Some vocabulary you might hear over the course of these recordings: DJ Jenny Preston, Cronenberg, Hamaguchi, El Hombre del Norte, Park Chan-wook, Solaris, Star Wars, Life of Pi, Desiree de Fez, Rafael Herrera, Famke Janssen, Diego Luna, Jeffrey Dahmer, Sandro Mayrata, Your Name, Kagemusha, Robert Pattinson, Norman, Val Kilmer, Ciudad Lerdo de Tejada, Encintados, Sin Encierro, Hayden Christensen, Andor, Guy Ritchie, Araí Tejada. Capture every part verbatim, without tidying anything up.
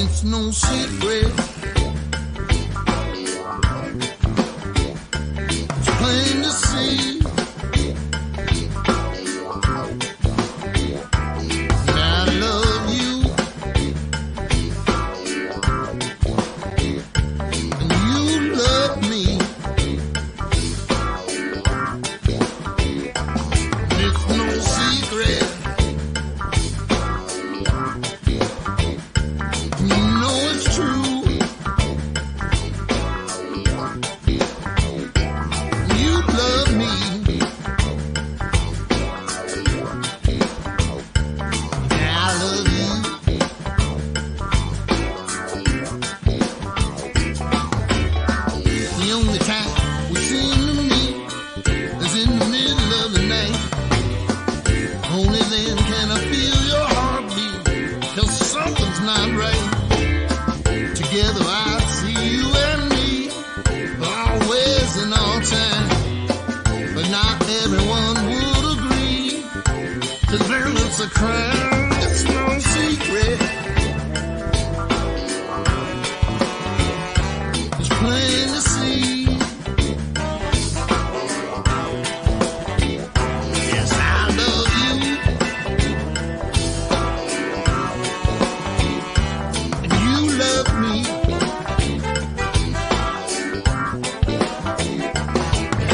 it's no secret. It's plain to see. I love you, and you love me.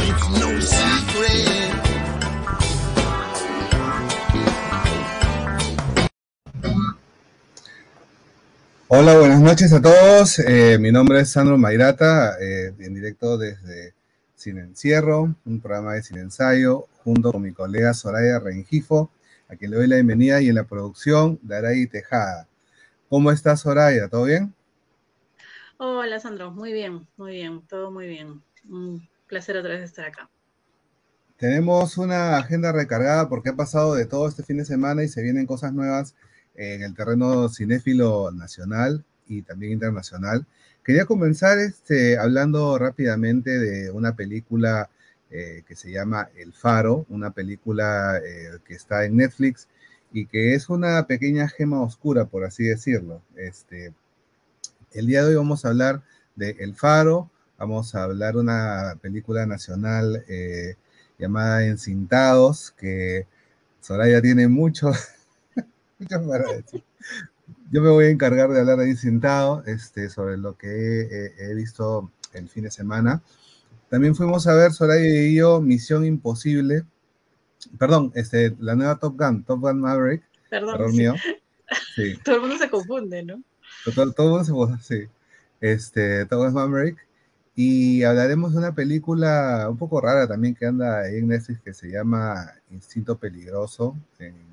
It's no secret. Hola, buenas noches a todos. Eh, mi nombre es Sandro Mayrata, eh, en directo desde Sin Encierro, un programa de Sin Ensayo, junto con mi colega Soraya Rengifo, a quien le doy la bienvenida, y en la producción de Araí Tejada. ¿Cómo estás, Soraya? ¿Todo bien? Hola, Sandro. Muy bien, muy bien. Todo muy bien. Un placer otra vez estar acá. Tenemos una agenda recargada porque ha pasado de todo este fin de semana y se vienen cosas nuevas en el terreno cinéfilo nacional y también internacional. Quería comenzar este, hablando rápidamente de una película eh, que se llama El Faro, una película eh, que está en Netflix y que es una pequeña gema oscura, por así decirlo. Este, el día de hoy vamos a hablar de El Faro, vamos a hablar de una película nacional eh, llamada Encintados, que Soraya tiene mucho... Yo me voy a encargar de hablar ahí sentado este, sobre lo que he, he visto el fin de semana. También fuimos a ver, Soraya y yo, Misión Imposible. Perdón, este, la nueva Top Gun, Top Gun Maverick. Perdón, perdón sí. mío. Sí. Todo el mundo se confunde, ¿no? Todo, todo el mundo se confunde, sí. Este, Top Gun Maverick. Y hablaremos de una película un poco rara también que anda ahí en Netflix que se llama Instinto Peligroso, en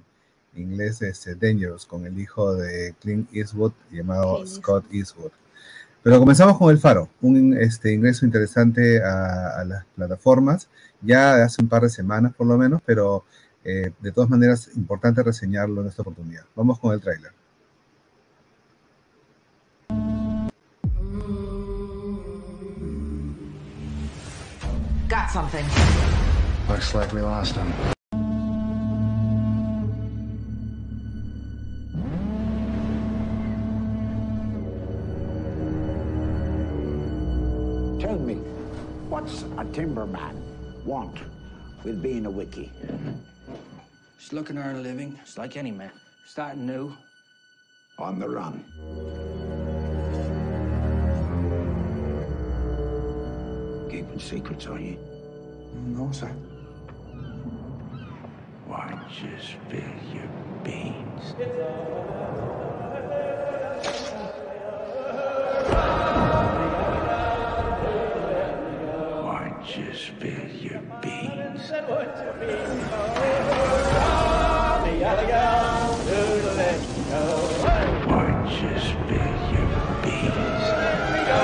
inglés es Dangerous, con el hijo de Clint Eastwood, llamado Clint. Scott Eastwood. Pero comenzamos con El Faro, un este, ingreso interesante a, a las plataformas, ya hace un par de semanas por lo menos, pero eh, de todas maneras importante reseñarlo en esta oportunidad. Vamos con el tráiler. Got something. Looks like we lost him. What's a timberman want with being a wiki? Just looking to earn a living, just like any man. Starting new. On the run. Keeping secrets, are you? No, sir. Why just spill your beans? Just spill your beans. Why just spill your beans? Let me go. Let me go. Let me go. Let me go.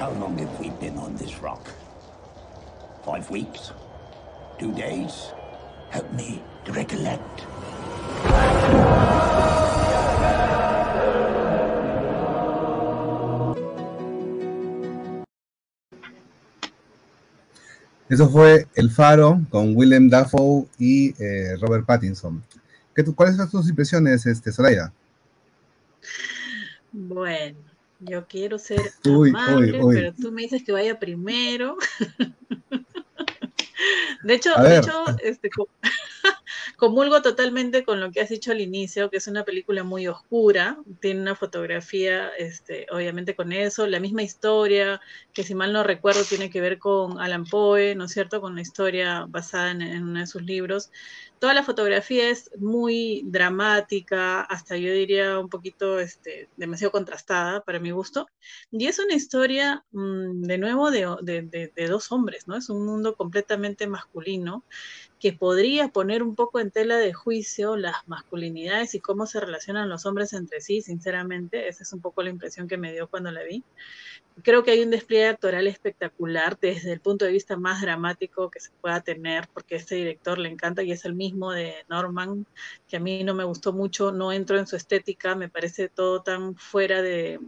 How long have we been on this rock? Five weeks, two days, help me to recollect. Eso fue El Faro con Willem Dafoe y eh, Robert Pattinson. ¿Qué tu, ¿Cuáles son tus impresiones, este, Soraya? Bueno, yo quiero ser uy, amable, uy, uy. pero tú me dices que vaya primero. De hecho, de hecho este, comulgo totalmente con lo que has dicho al inicio, que es una película muy oscura, tiene una fotografía, este, obviamente con eso, la misma historia, que si mal no recuerdo tiene que ver con Alan Poe, ¿no es cierto?, con una historia basada en, en uno de sus libros. Toda la fotografía es muy dramática, hasta yo diría un poquito este, demasiado contrastada para mi gusto, y es una historia, mmm, de nuevo, de, de, de, de dos hombres, ¿no? Es un mundo completamente masculino, que podría poner un poco en tela de juicio las masculinidades y cómo se relacionan los hombres entre sí, sinceramente. Esa es un poco la impresión que me dio cuando la vi. Creo que hay un despliegue actoral espectacular desde el punto de vista más dramático que se pueda tener, porque a este director le encanta y es el mismo de Norman, que a mí no me gustó mucho, no entro en su estética, me parece todo tan fuera de...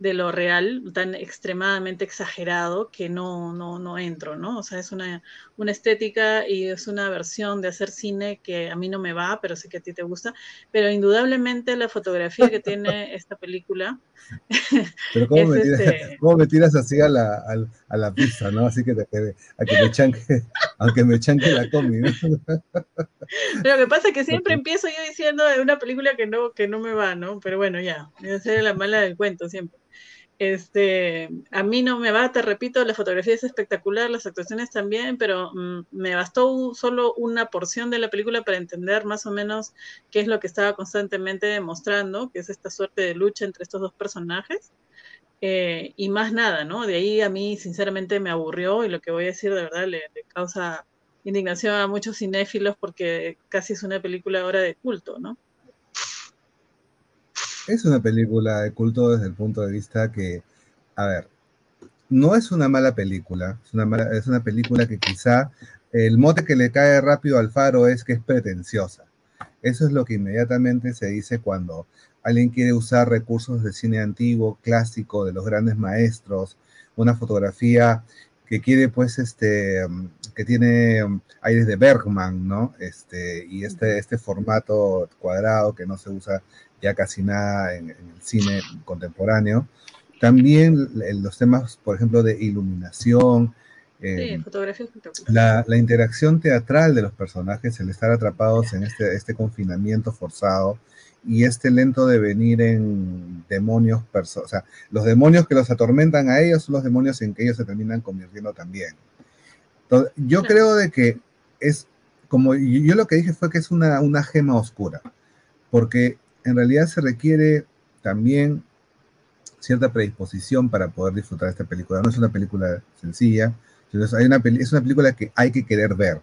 de lo real, tan extremadamente exagerado, que no, no, no entro, ¿no? O sea, es una, una estética y es una versión de hacer cine que a mí no me va, pero sé que a ti te gusta, pero indudablemente la fotografía que tiene esta película... Pero cómo, es me, tiras, este... ¿cómo me tiras así a la, a, a la pizza, ¿no? Así que, te, a que me chanque, aunque me chanque la comi, ¿no? Lo que pasa es que siempre empiezo yo diciendo de una película que no, que no me va, ¿no? Pero bueno, ya, yo soy la mala del cuento siempre. Este, a mí no me va, te repito, la fotografía es espectacular, las actuaciones también, pero mm, me bastó solo una porción de la película para entender más o menos qué es lo que estaba constantemente demostrando, que es esta suerte de lucha entre estos dos personajes, eh, y más nada, ¿no? De ahí a mí sinceramente me aburrió, y lo que voy a decir de verdad le, le causa indignación a muchos cinéfilos, porque casi es una película ahora de culto, ¿no? Es una película de culto desde el punto de vista que, a ver, no es una mala película, es una, mala, es una película que quizá el mote que le cae rápido al Faro es que es pretenciosa. Eso es lo que inmediatamente se dice cuando alguien quiere usar recursos de cine antiguo, clásico, de los grandes maestros, una fotografía que quiere, pues, este, que tiene aires de Bergman, ¿no? Este, y este, este formato cuadrado que no se usa ya casi nada en, en el cine contemporáneo. También los temas, por ejemplo, de iluminación, eh, sí, fotografía, fotografía. La, la interacción teatral de los personajes, el estar atrapados en este, este confinamiento forzado y este lento devenir en demonios, o sea, los demonios que los atormentan a ellos son los demonios en que ellos se terminan convirtiendo también. Entonces, yo no. creo de que es, como yo, yo lo que dije fue que es una, una gema oscura, porque en realidad se requiere también cierta predisposición para poder disfrutar esta película. No es una película sencilla, sino es, hay una, es una película que hay que querer ver.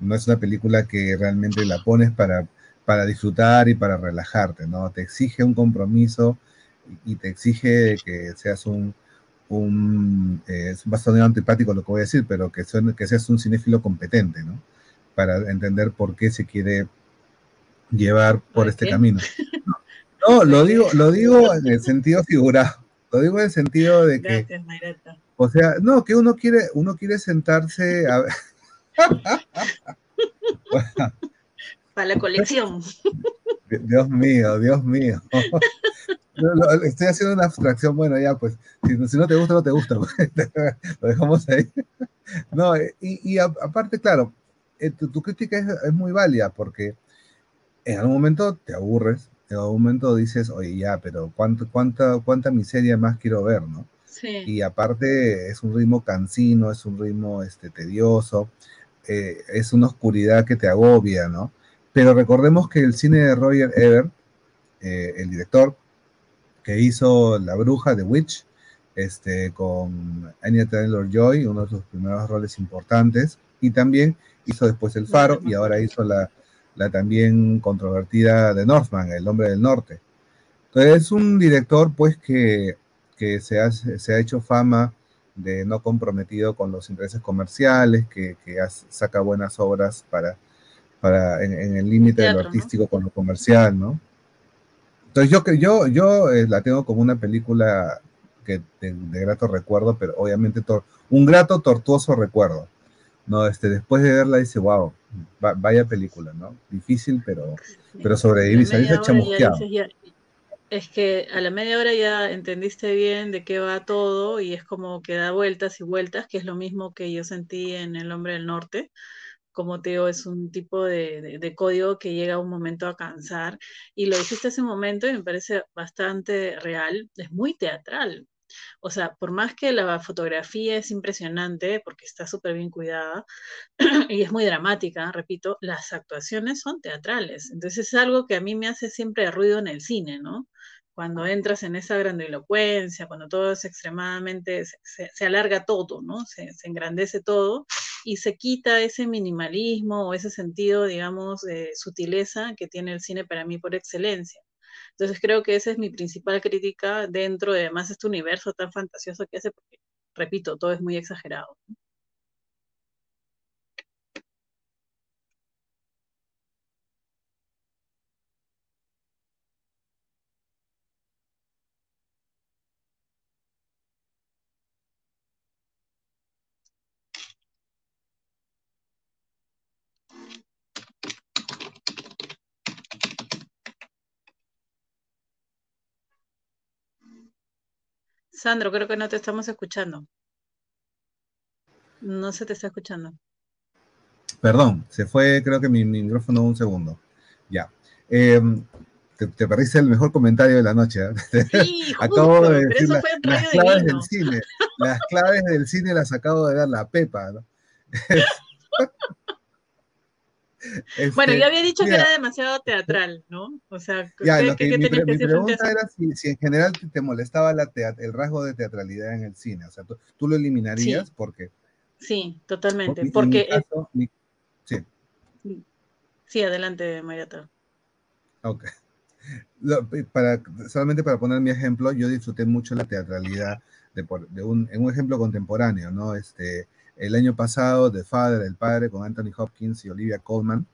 No es una película que realmente la pones para, para disfrutar y para relajarte, ¿no? Te exige un compromiso y te exige que seas un... un eh, es bastante antipático lo que voy a decir, pero que, suene, que seas un cinéfilo competente, ¿no? Para entender por qué se quiere... llevar por ¿Qué? este camino. No, lo digo, lo digo en el sentido figurado. Lo digo en el sentido de que... Gracias, Mayrata. O sea, no, que uno quiere, uno quiere sentarse a... Bueno. Para la colección. Dios mío, Dios mío. Estoy haciendo una abstracción, bueno, ya, pues, si, si no te gusta, no te gusta. Lo dejamos ahí. No, y, y aparte, claro, tu, tu crítica es, es muy válida, porque en algún momento te aburres, en algún momento dices, oye, ya, pero cuánto, cuánta, cuánta miseria más quiero ver, ¿no? Sí. Y aparte es un ritmo cansino, es un ritmo este, tedioso, eh, es una oscuridad que te agobia, ¿no? Pero recordemos que el cine de Roger Ebert, eh, el director que hizo La Bruja, The Witch, este, con Anya Taylor-Joy, uno de sus primeros roles importantes, y también hizo después El Faro, y ahora hizo la... la también controvertida de Northman, El Hombre del Norte. Entonces es un director, pues, que, que se, hace, se ha hecho fama de no comprometido con los intereses comerciales, que, que has, saca buenas obras para, para en, en el límite de lo artístico, ¿no?, con lo comercial, ¿no? Entonces yo, yo, yo eh, la tengo como una película que, de, de grato recuerdo, pero obviamente un grato, tortuoso recuerdo. no, este, después de verla dice, wow, va, vaya película, ¿no? Difícil, pero, pero sobrevivir, salirse chamusqueado. Es que a la media hora ya entendiste bien de qué va todo y es como que da vueltas y vueltas, que es lo mismo que yo sentí en El Hombre del Norte. Como te digo, es un tipo de, de, de código que llega a un momento a cansar, y lo dijiste hace un momento y me parece bastante real, es muy teatral. O sea, por más que la fotografía es impresionante, porque está súper bien cuidada, y es muy dramática, repito, las actuaciones son teatrales. Entonces es algo que a mí me hace siempre ruido en el cine, ¿no? Cuando entras en esa grandilocuencia, cuando todo es extremadamente, se, se alarga todo, ¿no? Se, se engrandece todo y se quita ese minimalismo o ese sentido, digamos, de sutileza que tiene el cine para mí por excelencia. Entonces creo que esa es mi principal crítica dentro de, además, este universo tan fantasioso que hace, porque, repito, todo es muy exagerado. Sandro, creo que no te estamos escuchando. No se te está escuchando. Perdón, se fue, creo que mi, mi micrófono un segundo. Ya. Eh, te, te perdiste el mejor comentario de la noche. Sí, acabo justo, de decir la, las de claves vino. del cine. Las claves del cine las acabo de dar la Pepa, ¿no? Este, bueno, yo había dicho mira, que era demasiado teatral, ¿no? O sea, ya, ¿qué, que, ¿qué mi, pre, que mi pregunta era si, si en general te molestaba la teat el rasgo de teatralidad en el cine. O sea, ¿tú, tú lo eliminarías? Sí. Porque sí, totalmente. Porque, porque en mi caso, mi, sí. Sí, adelante, Mayrata. Ok. Lo, para, solamente para poner mi ejemplo, yo disfruté mucho la teatralidad de, de un, en un ejemplo contemporáneo, ¿no? Este... El año pasado, The Father, El Padre, con Anthony Hopkins y Olivia Colman,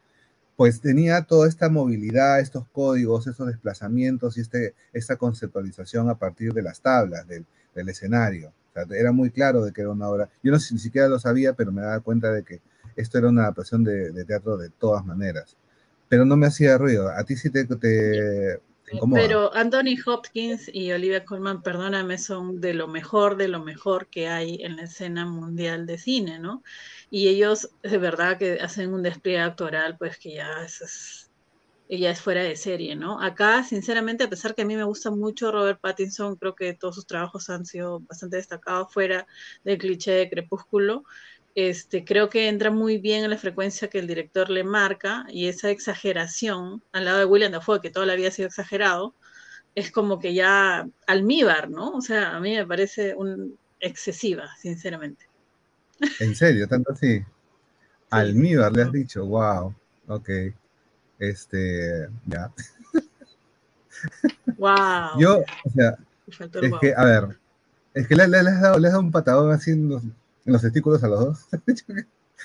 pues tenía toda esta movilidad, estos códigos, estos desplazamientos y este, esta conceptualización a partir de las tablas, del, del escenario. O sea, era muy claro de que era una obra. Yo no sé, ni siquiera lo sabía, pero me daba cuenta de que esto era una adaptación de, de teatro de todas maneras. Pero no me hacía ruido. A ti sí te... te ¿Cómo? Pero Anthony Hopkins y Olivia Colman, perdóname, son de lo mejor, de lo mejor que hay en la escena mundial de cine, ¿no? Y ellos, de verdad, que hacen un despliegue actoral, pues que ya es, es, ya es fuera de serie, ¿no? Acá, sinceramente, a pesar que a mí me gusta mucho Robert Pattinson, creo que todos sus trabajos han sido bastante destacados fuera del cliché de Crepúsculo, Este, creo que entra muy bien en la frecuencia que el director le marca, y esa exageración, al lado de William Dafoe, que toda la vida ha sido exagerado, es como que ya almíbar, ¿no? O sea, a mí me parece un, excesiva, sinceramente. ¿En serio? ¿Tanto así? Sí. Almíbar, le has dicho, wow, ok, este, ya. Wow. Yo, o sea, es wow. que, a ver, es que le, le, le, has, dado, le has dado un patadón así, no, en los testículos a los dos,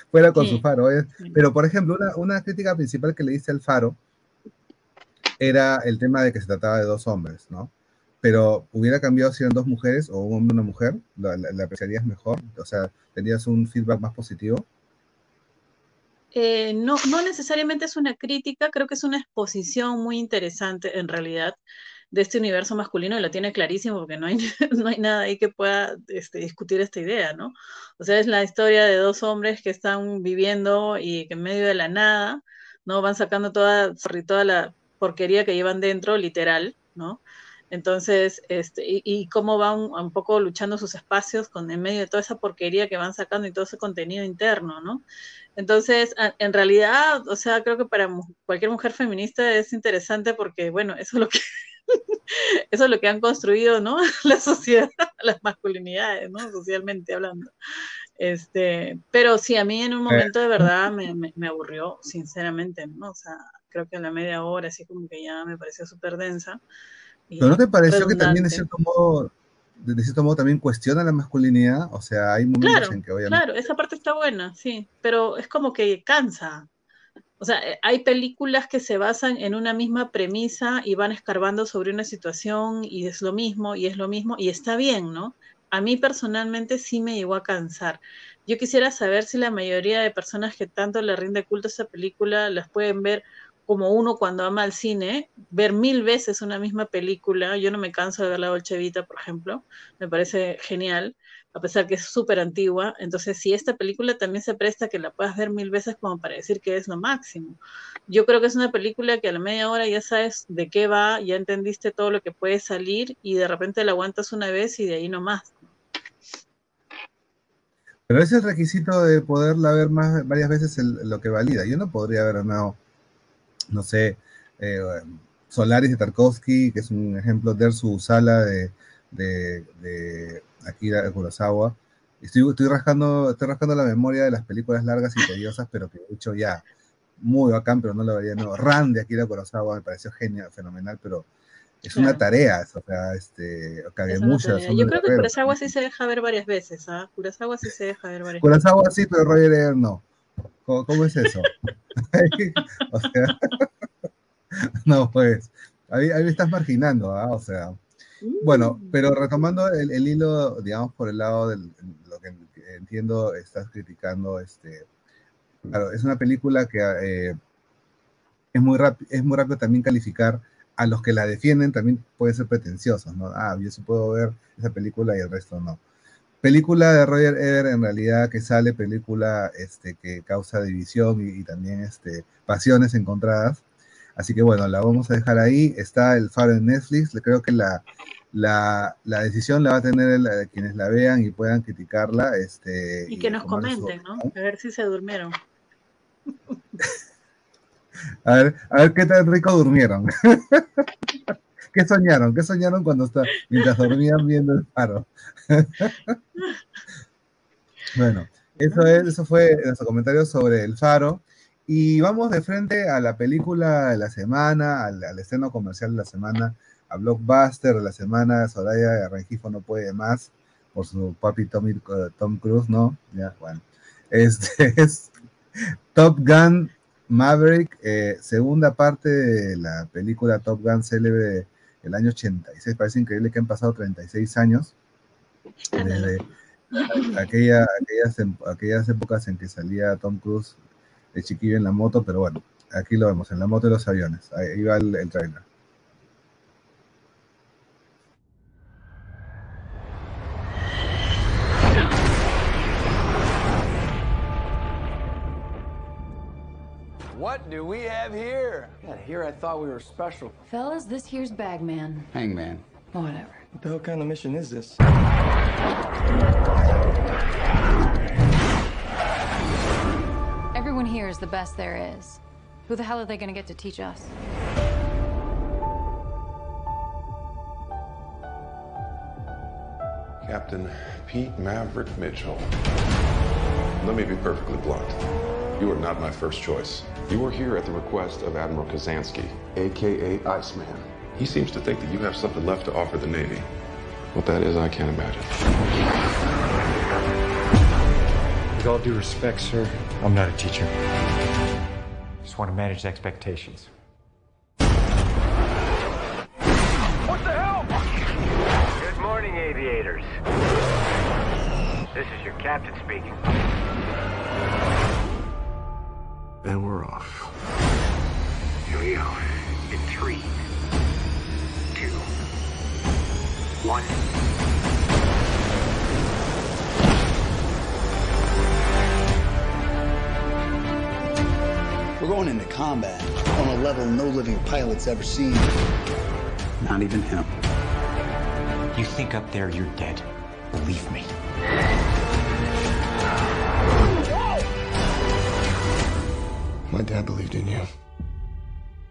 fuera con sí. su Faro. ¿eh? Pero, por ejemplo, una, una crítica principal que le hice al Faro era el tema de que se trataba de dos hombres, ¿no? Pero hubiera cambiado si eran dos mujeres o un hombre y una mujer, la, la, la apreciarías mejor, o sea, tendrías un feedback más positivo. Eh, no, no necesariamente es una crítica, creo que es una exposición muy interesante, en realidad, de este universo masculino, y lo tiene clarísimo porque no hay, no hay nada ahí que pueda este, discutir esta idea, ¿no? O sea, es la historia de dos hombres que están viviendo y que en medio de la nada, ¿no? Van sacando toda, toda la porquería que llevan dentro, literal, ¿no? Entonces, este, y, y cómo van un poco luchando sus espacios con, en medio de toda esa porquería que van sacando y todo ese contenido interno, ¿no? Entonces, en realidad, o sea, creo que para cualquier mujer feminista es interesante porque, bueno, eso es lo que Eso es lo que han construido, ¿no? La sociedad, las masculinidades, ¿no? Socialmente hablando. Este, pero sí, a mí en un momento de verdad me, me, me aburrió, sinceramente, ¿no? O sea, creo que a la media hora así como que ya me pareció súper densa. ¿Pero no te pareció redundante, que también de cierto modo, de cierto modo también cuestiona la masculinidad? O sea, hay momentos claro, en que obviamente... Claro, esa parte está buena, sí, pero es como que cansa. O sea, hay películas que se basan en una misma premisa y van escarbando sobre una situación y es lo mismo, y es lo mismo, y está bien, ¿no? A mí personalmente sí me llegó a cansar. Yo quisiera saber si la mayoría de personas que tanto le rinde culto a esa película las pueden ver como uno cuando ama el cine, ver mil veces una misma película. Yo no me canso de ver La Dolce Vita, por ejemplo, me parece genial, a pesar que es súper antigua. Entonces, si esta película también se presta que la puedas ver mil veces como para decir que es lo máximo. Yo creo que es una película que a la media hora ya sabes de qué va, ya entendiste todo lo que puede salir y de repente la aguantas una vez y de ahí no más. Pero ese es el requisito de poderla ver más, varias veces el, lo que valida. Yo no podría haber amado, no sé, eh, Solaris de Tarkovsky, que es un ejemplo de su sala de, de, de Akira Kurosawa. Estoy, estoy, rascando, estoy rascando la memoria de las películas largas y tediosas, pero que he hecho ya muy bacán, pero no lo vería nuevo. Ran de Akira Kurosawa me pareció genial, fenomenal, pero es claro. una tarea. O sea, este, Kagemusha, es yo creo que Kurosawa sí se deja ver varias veces. ¿eh? Kurosawa sí se deja ver varias Kurosawa veces. Kurosawa sí, pero Roger Ebert no. ¿Cómo, cómo es eso? O sea, no, pues, ahí, ahí me estás marginando, ¿ah? O sea, bueno, pero retomando el, el hilo, digamos, por el lado de lo que entiendo, estás criticando, este, claro, es una película que eh, es, muy rap, es muy rápido también calificar a los que la defienden, también puede ser pretenciosos, ¿no? Ah, yo sí puedo ver esa película y el resto no. Película de Roger Ebert, en realidad, que sale, película este, que causa división y, y también este, pasiones encontradas. Así que, bueno, la vamos a dejar ahí. Está El Faro en Netflix. Creo que la, la, la decisión la va a tener el, a quienes la vean y puedan criticarla. Este, y, y que nos comenten, ¿no? A ver si se durmieron. A ver, a ver qué tan rico durmieron. ¿Qué soñaron? ¿Qué soñaron cuando está, mientras dormían viendo El Faro? Bueno, eso, es, eso fue nuestro comentario sobre El Faro. Y vamos de frente a la película de la semana, al, al estreno comercial de la semana, a Blockbuster de la semana. Soraya Rengifo no puede más por su papi Tommy, Tom Cruise, ¿no? Ya, bueno. Este es Top Gun Maverick, eh, segunda parte de la película Top Gun célebre del año ochenta y seis. Parece increíble que han pasado treinta y seis años desde aquella, aquellas, aquellas épocas en que salía Tom Cruise de chiquillo en la moto, pero bueno, aquí lo vemos, en la moto y los aviones. Ahí va el, el trailer. What do we have here? Yeah, here I thought we were special. Fellas, this here's Bagman. Hangman. Oh, whatever. What the hell kind of mission is this? Everyone here is the best there is. Who the hell are they going to get to teach us? Captain Pete Maverick Mitchell. Let me be perfectly blunt. You are not my first choice. You were here at the request of Admiral Kazansky, a k a. Iceman. He seems to think that you have something left to offer the Navy. What that is, I can't imagine. With all due respect, sir, I'm not a teacher. Just want to manage expectations. What the hell? Good morning, aviators. This is your captain speaking. And we're off. Here we go. In three, two, one. We're going into combat on a level no living pilot's ever seen. Not even him. You think up there you're dead. Believe me. My dad believed in you.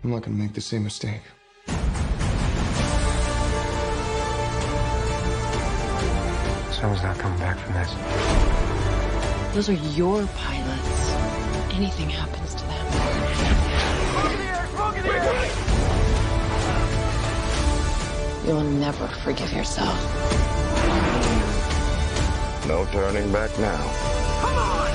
I'm not gonna make the same mistake. Someone's not coming back from this. Those are your pilots. Anything happens to them. Smoke in the air! Smoke in the air! You'll never forgive yourself. No turning back now. Come on!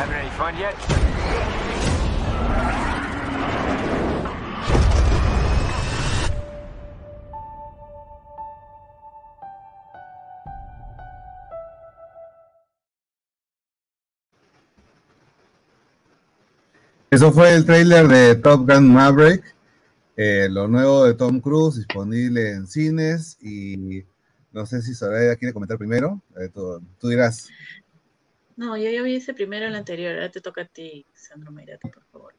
Having any fun yet? Eso fue el tráiler de Top Gun: Maverick, eh, lo nuevo de Tom Cruise, disponible en cines. Y no sé si Soraya quiere comentar primero. Eh, tú, tú dirás. No, yo ya vi ese primero, el anterior. Ahora te toca a ti, Sandro Mayrata, por favor.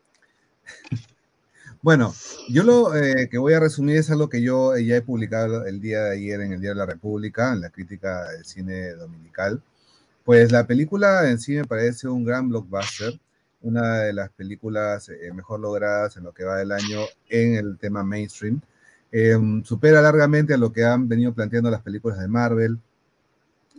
Bueno, yo lo eh, que voy a resumir es algo que yo ya he publicado el día de ayer en el Diario de la República, en la crítica del cine dominical. Pues la película en sí me parece un gran blockbuster, una de las películas eh, mejor logradas en lo que va del año en el tema mainstream. Eh, supera largamente a lo que han venido planteando las películas de Marvel,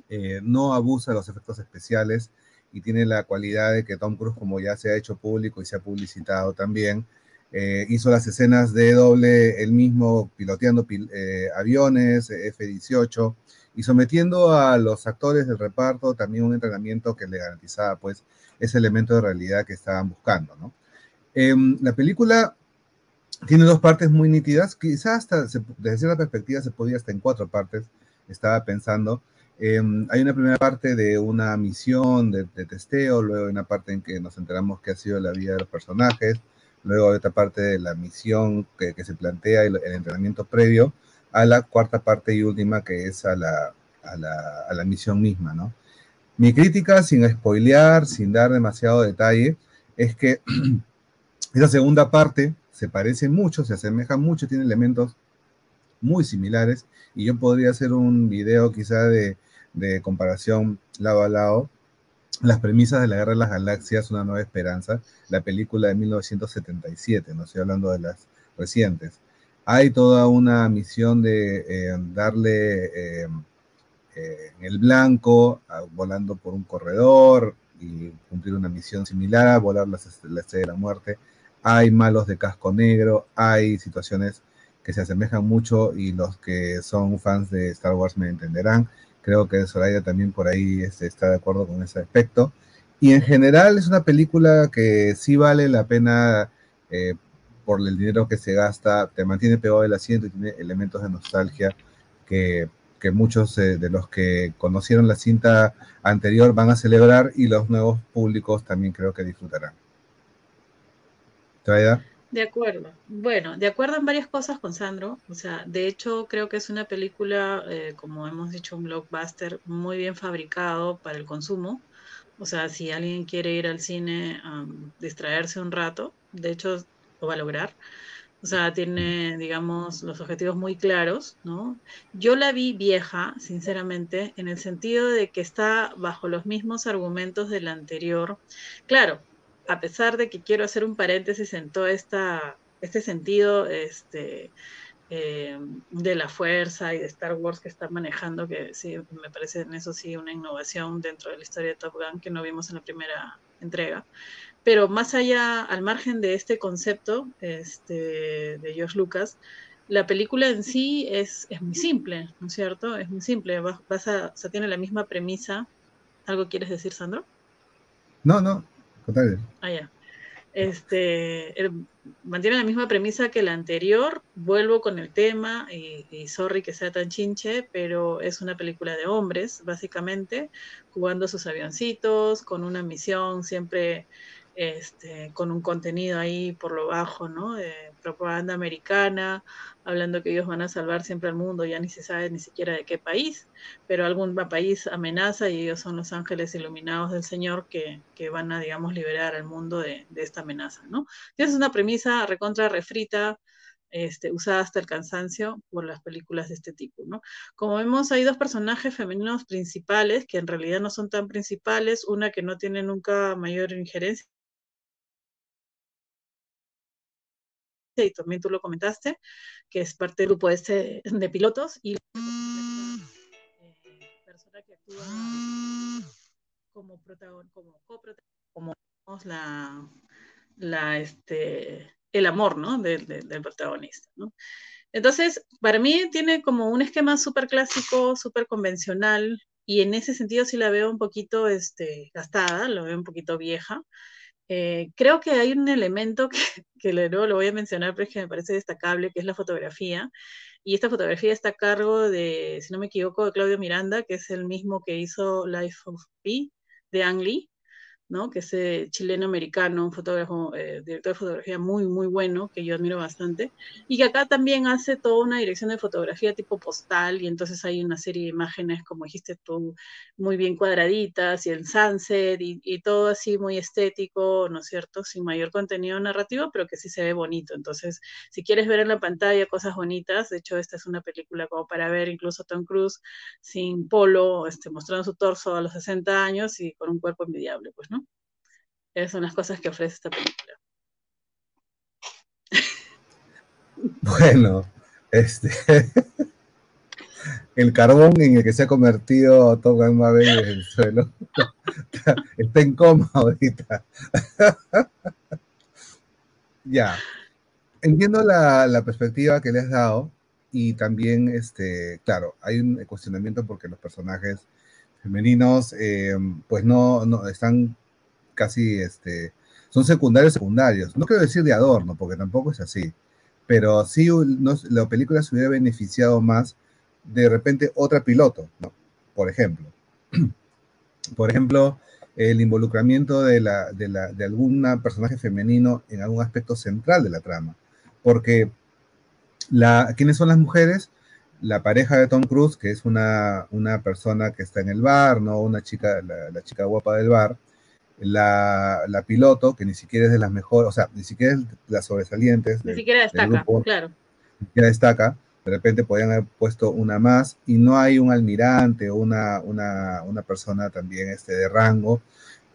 eh, no abusa de los efectos especiales y tiene la cualidad de que Tom Cruise, como ya se ha hecho público y se ha publicitado también, Eh, hizo las escenas de doble él mismo, piloteando pil, eh, aviones, eh, F dieciocho, y sometiendo a los actores del reparto también un entrenamiento que le garantizaba pues ese elemento de realidad que estaban buscando, ¿no? Eh, la película tiene dos partes muy nítidas, quizás hasta se, desde cierta perspectiva se podía hasta en cuatro partes, estaba pensando. Eh, hay una primera parte de una misión de, de testeo, luego hay una parte en que nos enteramos que ha sido la vida de los personajes. Luego hay otra parte de la misión que, que se plantea, el, el entrenamiento previo, a la cuarta parte y última que es a la, a la, a la misión misma, ¿no? Mi crítica, sin spoilear, sin dar demasiado detalle, es que esa segunda parte se parece mucho, se asemeja mucho, tiene elementos muy similares, y yo podría hacer un video quizá de, de comparación lado a lado. Las premisas de la Guerra de las Galaxias, Una Nueva Esperanza, la película de mil novecientos setenta y siete, no estoy hablando de las recientes. Hay toda una misión de eh, darle eh, eh, en el blanco, a, volando por un corredor, y cumplir una misión similar, a volar la Estrella de la Muerte. Hay malos de casco negro, hay situaciones que se asemejan mucho, y los que son fans de Star Wars me entenderán. Creo que Soraya también por ahí está de acuerdo con ese aspecto. Y en general es una película que sí vale la pena eh, por el dinero que se gasta, te mantiene pegado del asiento y tiene elementos de nostalgia que, que muchos eh, de los que conocieron la cinta anterior van a celebrar, y los nuevos públicos también creo que disfrutarán. ¿Soraya? De acuerdo. Bueno, de acuerdo en varias cosas con Sandro. O sea, de hecho, creo que es una película, eh, como hemos dicho, un blockbuster muy bien fabricado para el consumo. O sea, si alguien quiere ir al cine a um, distraerse un rato, de hecho, lo va a lograr. O sea, tiene, digamos, los objetivos muy claros, ¿no? Yo la vi vieja, sinceramente, en el sentido de que está bajo los mismos argumentos del anterior. Claro, a pesar de que quiero hacer un paréntesis en todo esta, este sentido este, eh, de la fuerza y de Star Wars que está manejando, que sí, me parece en eso sí una innovación dentro de la historia de Top Gun que no vimos en la primera entrega. Pero más allá, al margen de este concepto este, de George Lucas, la película en sí es, es muy simple, ¿no es cierto? Es muy simple, vas, vas a, o sea, tiene la misma premisa. ¿Algo quieres decir, Sandro? No, no. Ah, ya. Este, el, mantiene la misma premisa que la anterior. Vuelvo con el tema y, y sorry que sea tan chinche, pero es una película de hombres, básicamente, jugando sus avioncitos, con una misión siempre este, con un contenido ahí por lo bajo, ¿no? De propaganda americana, hablando que ellos van a salvar siempre al mundo, ya ni se sabe ni siquiera de qué país, pero algún país amenaza y ellos son los ángeles iluminados del Señor que, que van a, digamos, liberar al mundo de, de esta amenaza, ¿no? Entonces es una premisa recontra refrita, este, usada hasta el cansancio por las películas de este tipo, ¿no? Como vemos, hay dos personajes femeninos principales que en realidad no son tan principales, una que no tiene nunca mayor injerencia, y también tú lo comentaste, que es parte del grupo este de pilotos, y la persona que actúa como protagonista, como coprotagonista, como la, la, este, el amor, ¿no? de, de, del protagonista, ¿no? Entonces, para mí tiene como un esquema súper clásico, súper convencional, y en ese sentido sí la veo un poquito este, gastada, la veo un poquito vieja. Eh, creo que hay un elemento que, que luego lo voy a mencionar, pero es que me parece destacable, que es la fotografía. Y esta fotografía está a cargo de, si no me equivoco, de Claudio Miranda, que es el mismo que hizo Life of Pi, de Ang Lee. ¿no? Que es eh, chileno-americano, un fotógrafo, eh, director de fotografía muy, muy bueno, que yo admiro bastante, y que acá también hace toda una dirección de fotografía tipo postal, y entonces hay una serie de imágenes, como dijiste tú, muy bien cuadraditas, y el sunset, y, y todo así muy estético, ¿no es cierto?, sin mayor contenido narrativo, pero que sí se ve bonito. Entonces, si quieres ver en la pantalla cosas bonitas, de hecho esta es una película como para ver incluso Tom Cruise sin polo, este, mostrando su torso a los sesenta años y con un cuerpo envidiable, pues, ¿no? Esas son las cosas que ofrece esta película. Bueno, este el carbón en el que se ha convertido Top Gun Maverick en el suelo está, está en coma ahorita. Ya. Entiendo la, la perspectiva que le has dado, y también, este, claro, hay un cuestionamiento porque los personajes femeninos eh, pues no, no están casi, este, son secundarios secundarios, no quiero decir de adorno, porque tampoco es así, pero sí nos, la película se hubiera beneficiado más de repente otra piloto, ¿no? Por ejemplo, por ejemplo, el involucramiento de, la, de, la, de algún personaje femenino en algún aspecto central de la trama, porque la, ¿quiénes son las mujeres? La pareja de Tom Cruise, que es una, una persona que está en el bar, ¿no? Una chica, la, la chica guapa del bar. La, la piloto, que ni siquiera es de las mejores, o sea, ni siquiera es de las sobresalientes. Ni siquiera destaca, claro. Ni siquiera destaca. De repente podrían haber puesto una más, y no hay un almirante o una, una, una persona también este, de rango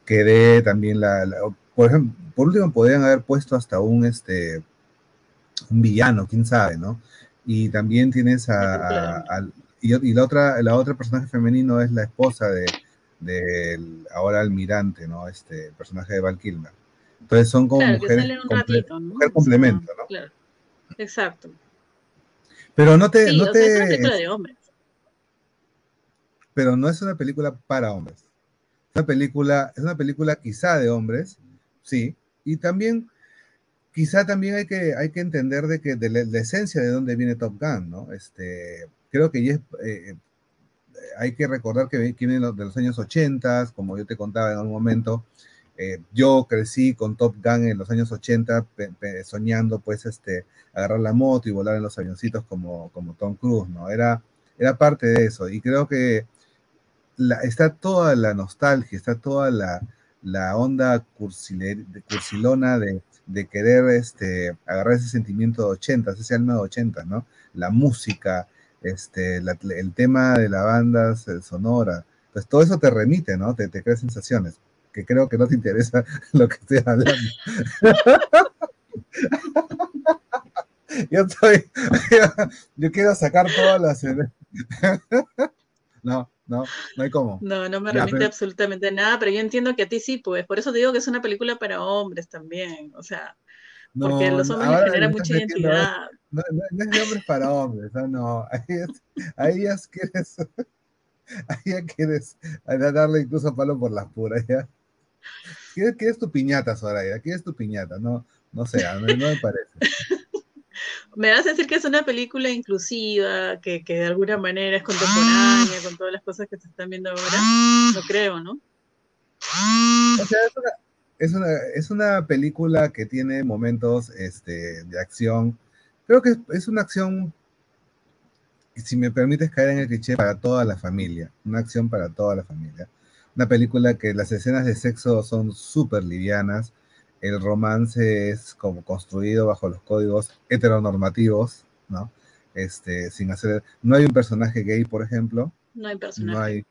que dé también la... la por ejemplo, por último, podrían haber puesto hasta un, este, un villano, quién sabe, ¿no? Y también tienes a... a, a y y la, otra, la otra personaje femenino es la esposa de... del ahora almirante, ¿no? Este, el personaje de Val Kilmer. Entonces son como claro, mujeres que un comple ratito, ¿no? Mujer complemento, ¿no? Claro. Exacto. Pero no te... Sí, no o te sea, es una película de hombres. Pero no es una película para hombres. Es una película, es una película quizá de hombres, sí, y también, quizá también hay que, hay que entender de que de la, la esencia de dónde viene Top Gun, ¿no? Este, creo que ya es... Eh, hay que recordar que viene de los años ochenta, como yo te contaba en algún momento, eh, yo crecí con Top Gun en los años ochenta, pe, pe, soñando pues este, agarrar la moto y volar en los avioncitos como, como Tom Cruise, ¿no? Era, era parte de eso, y creo que la, está toda la nostalgia, está toda la, la onda cursiler, cursilona de, de querer este, agarrar ese sentimiento de ochenta, ese alma de ochenta, ¿no? La música, Este, la, el tema de la banda sonora, pues todo eso te remite, ¿no? Te, te crea sensaciones, que creo que no te interesa lo que estoy hablando. yo estoy, yo, yo quiero sacar todas las... no, no, no hay cómo. No, no me remite ya, pero... absolutamente nada, pero yo entiendo que a ti sí, pues, por eso te digo que es una película para hombres también, o sea... Porque no, los hombres ahora, les genera mucha identidad. No, no, no es de hombres para hombres, no, no. Ahí ya quieres, quieres darle incluso palo por las puras, ¿ya? ¿Quieres, quieres tu piñata, Soraya? ¿Quieres tu piñata? No, no sé, no, no me parece. Me vas a decir que es una película inclusiva, que, que de alguna manera es contemporánea, con todas las cosas que se están viendo ahora. No creo, ¿no? O sea, es una... Es una, es una película que tiene momentos este, de acción. Creo que es, es una acción, si me permites caer en el cliché, para toda la familia. Una acción para toda la familia. Una película que las escenas de sexo son súper livianas. El romance es como construido bajo los códigos heteronormativos, ¿no? Este, sin hacer... No hay un personaje gay, por ejemplo. No hay personaje. No hay...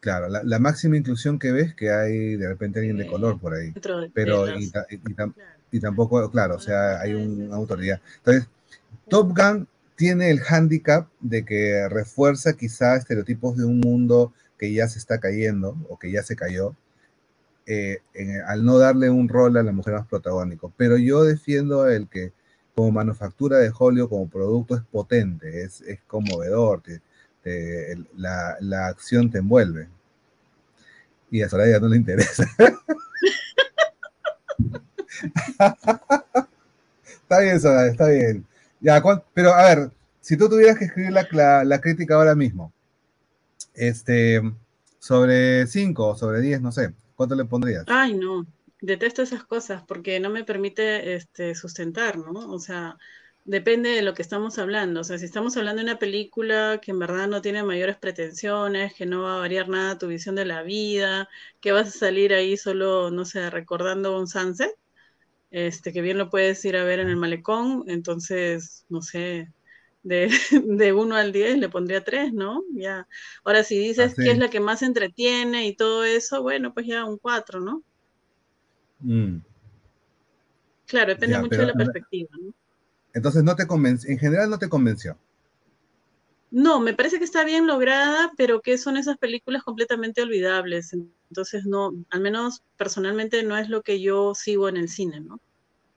Claro, la, la máxima inclusión que ves que hay de repente alguien de color por ahí, pero y, ta, y, y, tam, y tampoco, claro, o sea, hay un, una autoridad. Entonces, Top Gun tiene el hándicap de que refuerza quizá estereotipos de un mundo que ya se está cayendo o que ya se cayó, eh, en, al no darle un rol a la mujer más protagónico. Pero yo defiendo el que como manufactura de Hollywood, como producto es potente, es, es conmovedor, te, Te, la, la acción te envuelve. Y a Soraya no le interesa. Está bien, Soraya, está bien. Ya, pero a ver, si tú tuvieras que escribir la, la, la crítica ahora mismo, este, sobre cinco o sobre diez, no sé, ¿Cuánto le pondrías? Ay, no, detesto esas cosas porque no me permite este, sustentar, ¿no? O sea, depende de lo que estamos hablando. O sea, si estamos hablando de una película que en verdad no tiene mayores pretensiones, que no va a variar nada tu visión de la vida, que vas a salir ahí solo, no sé, recordando un sunset, este, que bien lo puedes ir a ver en el malecón, entonces, no sé, de, de uno al diez le pondría tres, ¿no? Ya. Ahora, si dices ah, sí. que es la que más entretiene y todo eso, bueno, pues ya un cuatro, ¿no? Mm. Claro, depende ya, mucho pero, de la perspectiva, ¿no? Entonces no te convenció, en general no te convenció. No, me parece que está bien lograda, pero que son esas películas completamente olvidables. Entonces no, al menos personalmente no es lo que yo sigo en el cine, ¿no?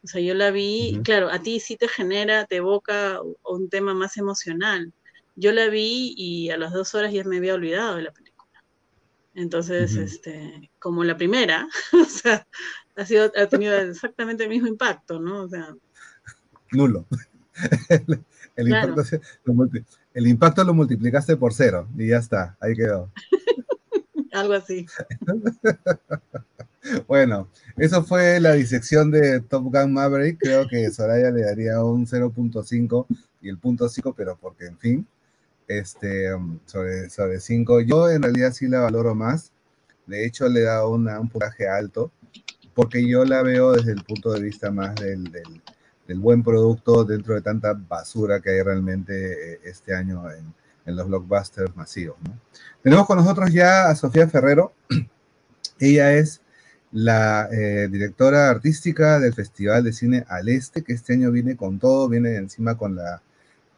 O sea, yo la vi, uh-huh. claro, a ti sí te genera, te evoca un tema más emocional. Yo la vi y a las dos horas ya me había olvidado de la película. Entonces, uh-huh. este, como la primera, o sea, ha sido, ha tenido exactamente el mismo impacto, ¿no? O sea, nulo. El, el, claro. impacto, lo, el impacto lo multiplicaste por cero y ya está, ahí quedó. Algo así. Bueno, eso fue la disección de Top Gun Maverick. Creo que Soraya le daría un cero punto cinco y el punto cinco, pero porque, en fin, este, sobre, sobre cinco. Yo en realidad sí la valoro más. De hecho, le da una, un puntaje alto porque yo la veo desde el punto de vista más del... del el buen producto dentro de tanta basura que hay realmente este año en, en los blockbusters masivos, ¿no? Tenemos con nosotros ya a Sofía Ferrero. Ella es la eh, directora artística del Festival de Cine Al Este, que este año viene con todo, viene encima con la,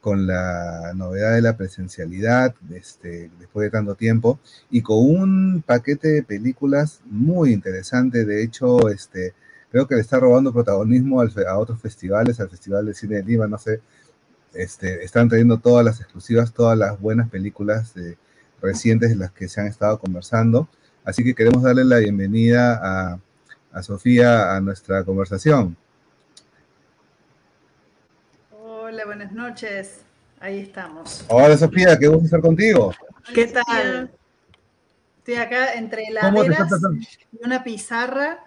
con la novedad de la presencialidad este, después de tanto tiempo y con un paquete de películas muy interesante. De hecho, este... creo que le está robando protagonismo al, a otros festivales, al Festival de Cine de Lima, no sé. Este, están trayendo todas las exclusivas, todas las buenas películas de, recientes de las que se han estado conversando. Así que queremos darle la bienvenida a, a Sofía a nuestra conversación. Hola, buenas noches. Ahí estamos. Hola, Sofía, qué gusto estar contigo. ¿Qué tal? Estoy acá entre laderas y una pizarra.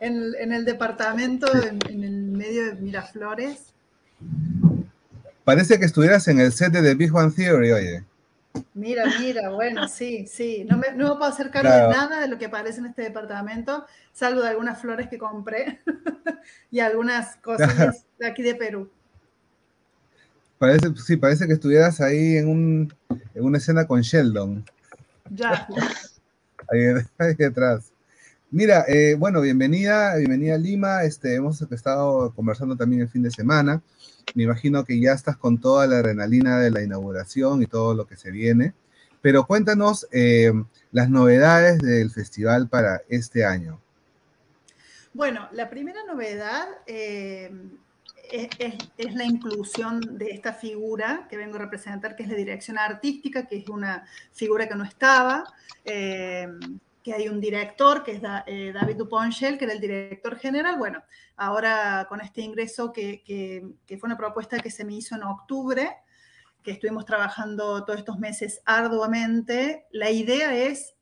En, en el departamento, en, en el medio de Miraflores. Parece que estuvieras en el set de The Big Bang Theory, oye. Mira, mira, bueno, sí, sí. No me, no me puedo hacer cargo claro. de nada de lo que aparece en este departamento, salvo de algunas flores que compré y algunas cosas de aquí de Perú. Parece, sí, parece que estuvieras ahí en, un, en una escena con Sheldon. Ya. ahí, ahí detrás. Mira, eh, bueno, bienvenida, bienvenida a Lima, este, hemos estado conversando también el fin de semana, me imagino que ya estás con toda la adrenalina de la inauguración y todo lo que se viene, pero cuéntanos eh, las novedades del festival para este año. Bueno, la primera novedad eh, es, es, es la inclusión de esta figura que vengo a representar, que es la dirección artística, que es una figura que no estaba, eh, que hay un director, que es David Duponchel, que era el director general. Bueno, ahora con este ingreso que, que, que fue una propuesta que se me hizo en octubre, que estuvimos trabajando todos estos meses arduamente, la idea es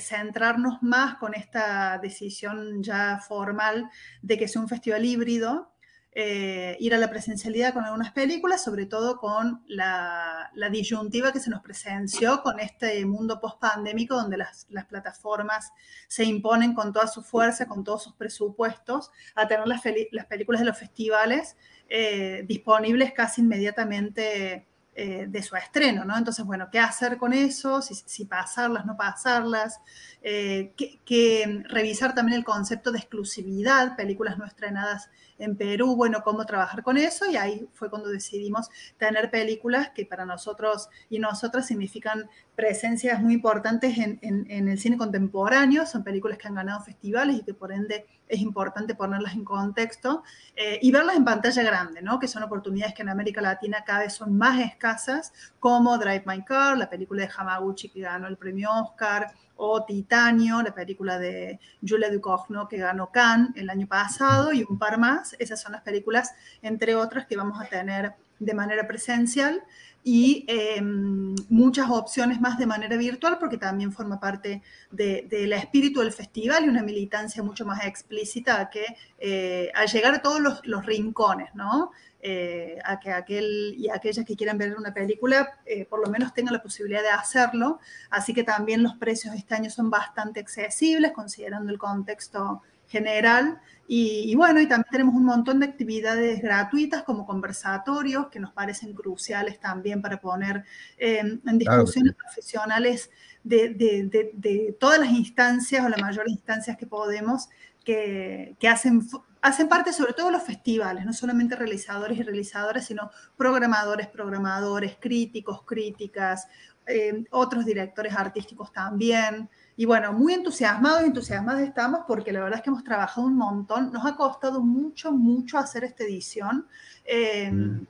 centrarnos más con esta decisión ya formal de que sea un festival híbrido, eh, ir a la presencialidad con algunas películas, sobre todo con la, la disyuntiva que se nos presenció con este mundo post-pandémico donde las, las plataformas se imponen con toda su fuerza, con todos sus presupuestos, a tener las, las películas de los festivales eh, disponibles casi inmediatamente eh, de su estreno, ¿no? Entonces, bueno, ¿qué hacer con eso? Si, si pasarlas, no pasarlas. Eh, que, que revisar también el concepto de exclusividad, películas no estrenadas en Perú, bueno, cómo trabajar con eso, y ahí fue cuando decidimos tener películas que para nosotros y nosotras significan presencias muy importantes en, en, en el cine contemporáneo, son películas que han ganado festivales y que por ende es importante ponerlas en contexto eh, y verlas en pantalla grande, ¿no? Que son oportunidades que en América Latina cada vez son más escasas, como Drive My Car, la película de Hamaguchi que ganó el premio Oscar, o Titanio, la película de Julia Duchovny que ganó Cannes el año pasado, y un par más. Esas son las películas, entre otras, que vamos a tener de manera presencial y eh, muchas opciones más de manera virtual, porque también forma parte del de, de espíritu del festival y una militancia mucho más explícita que eh, a llegar a todos los, los rincones, ¿no? Eh, a que aquel y aquellas que quieran ver una película eh, por lo menos tengan la posibilidad de hacerlo. Así que también los precios este año son bastante accesibles considerando el contexto general. Y, y bueno, y también tenemos un montón de actividades gratuitas como conversatorios que nos parecen cruciales también para poner eh, en discusiones claro. profesionales de, de, de, de todas las instancias o las mayores instancias que podemos que, que hacen, hacen parte sobre todo de los festivales, no solamente realizadores y realizadoras, sino programadores, programadores, críticos, críticas, eh, otros directores artísticos también. Y bueno, muy entusiasmados y entusiasmadas estamos porque la verdad es que hemos trabajado un montón. Nos ha costado mucho, mucho hacer esta edición. Eh, mm.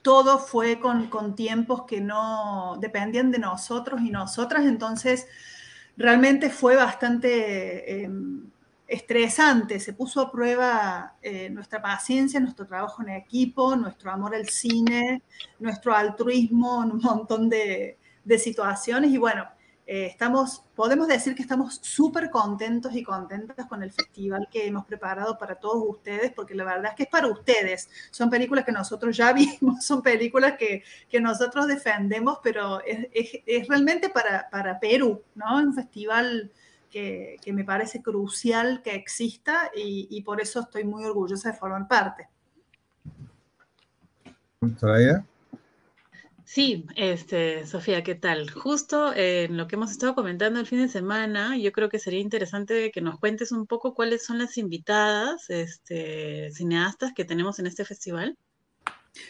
Todo fue con, con tiempos que no dependían de nosotros y nosotras. Entonces, realmente fue bastante eh, estresante. Se puso a prueba eh, nuestra paciencia, nuestro trabajo en equipo, nuestro amor al cine, nuestro altruismo en un montón de, de situaciones. Y bueno, Eh, estamos, podemos decir que estamos súper contentos y contentas con el festival que hemos preparado para todos ustedes, porque la verdad es que es para ustedes. Son películas que nosotros ya vimos, son películas que, que nosotros defendemos, pero es, es, es realmente para, para Perú, ¿no? Un festival que, que me parece crucial que exista y, y por eso estoy muy orgullosa de formar parte. ¿Soraya? Sí, este, Sofía, ¿qué tal? Justo eh, en lo que hemos estado comentando el fin de semana, yo creo que sería interesante que nos cuentes un poco cuáles son las invitadas, este, cineastas que tenemos en este festival.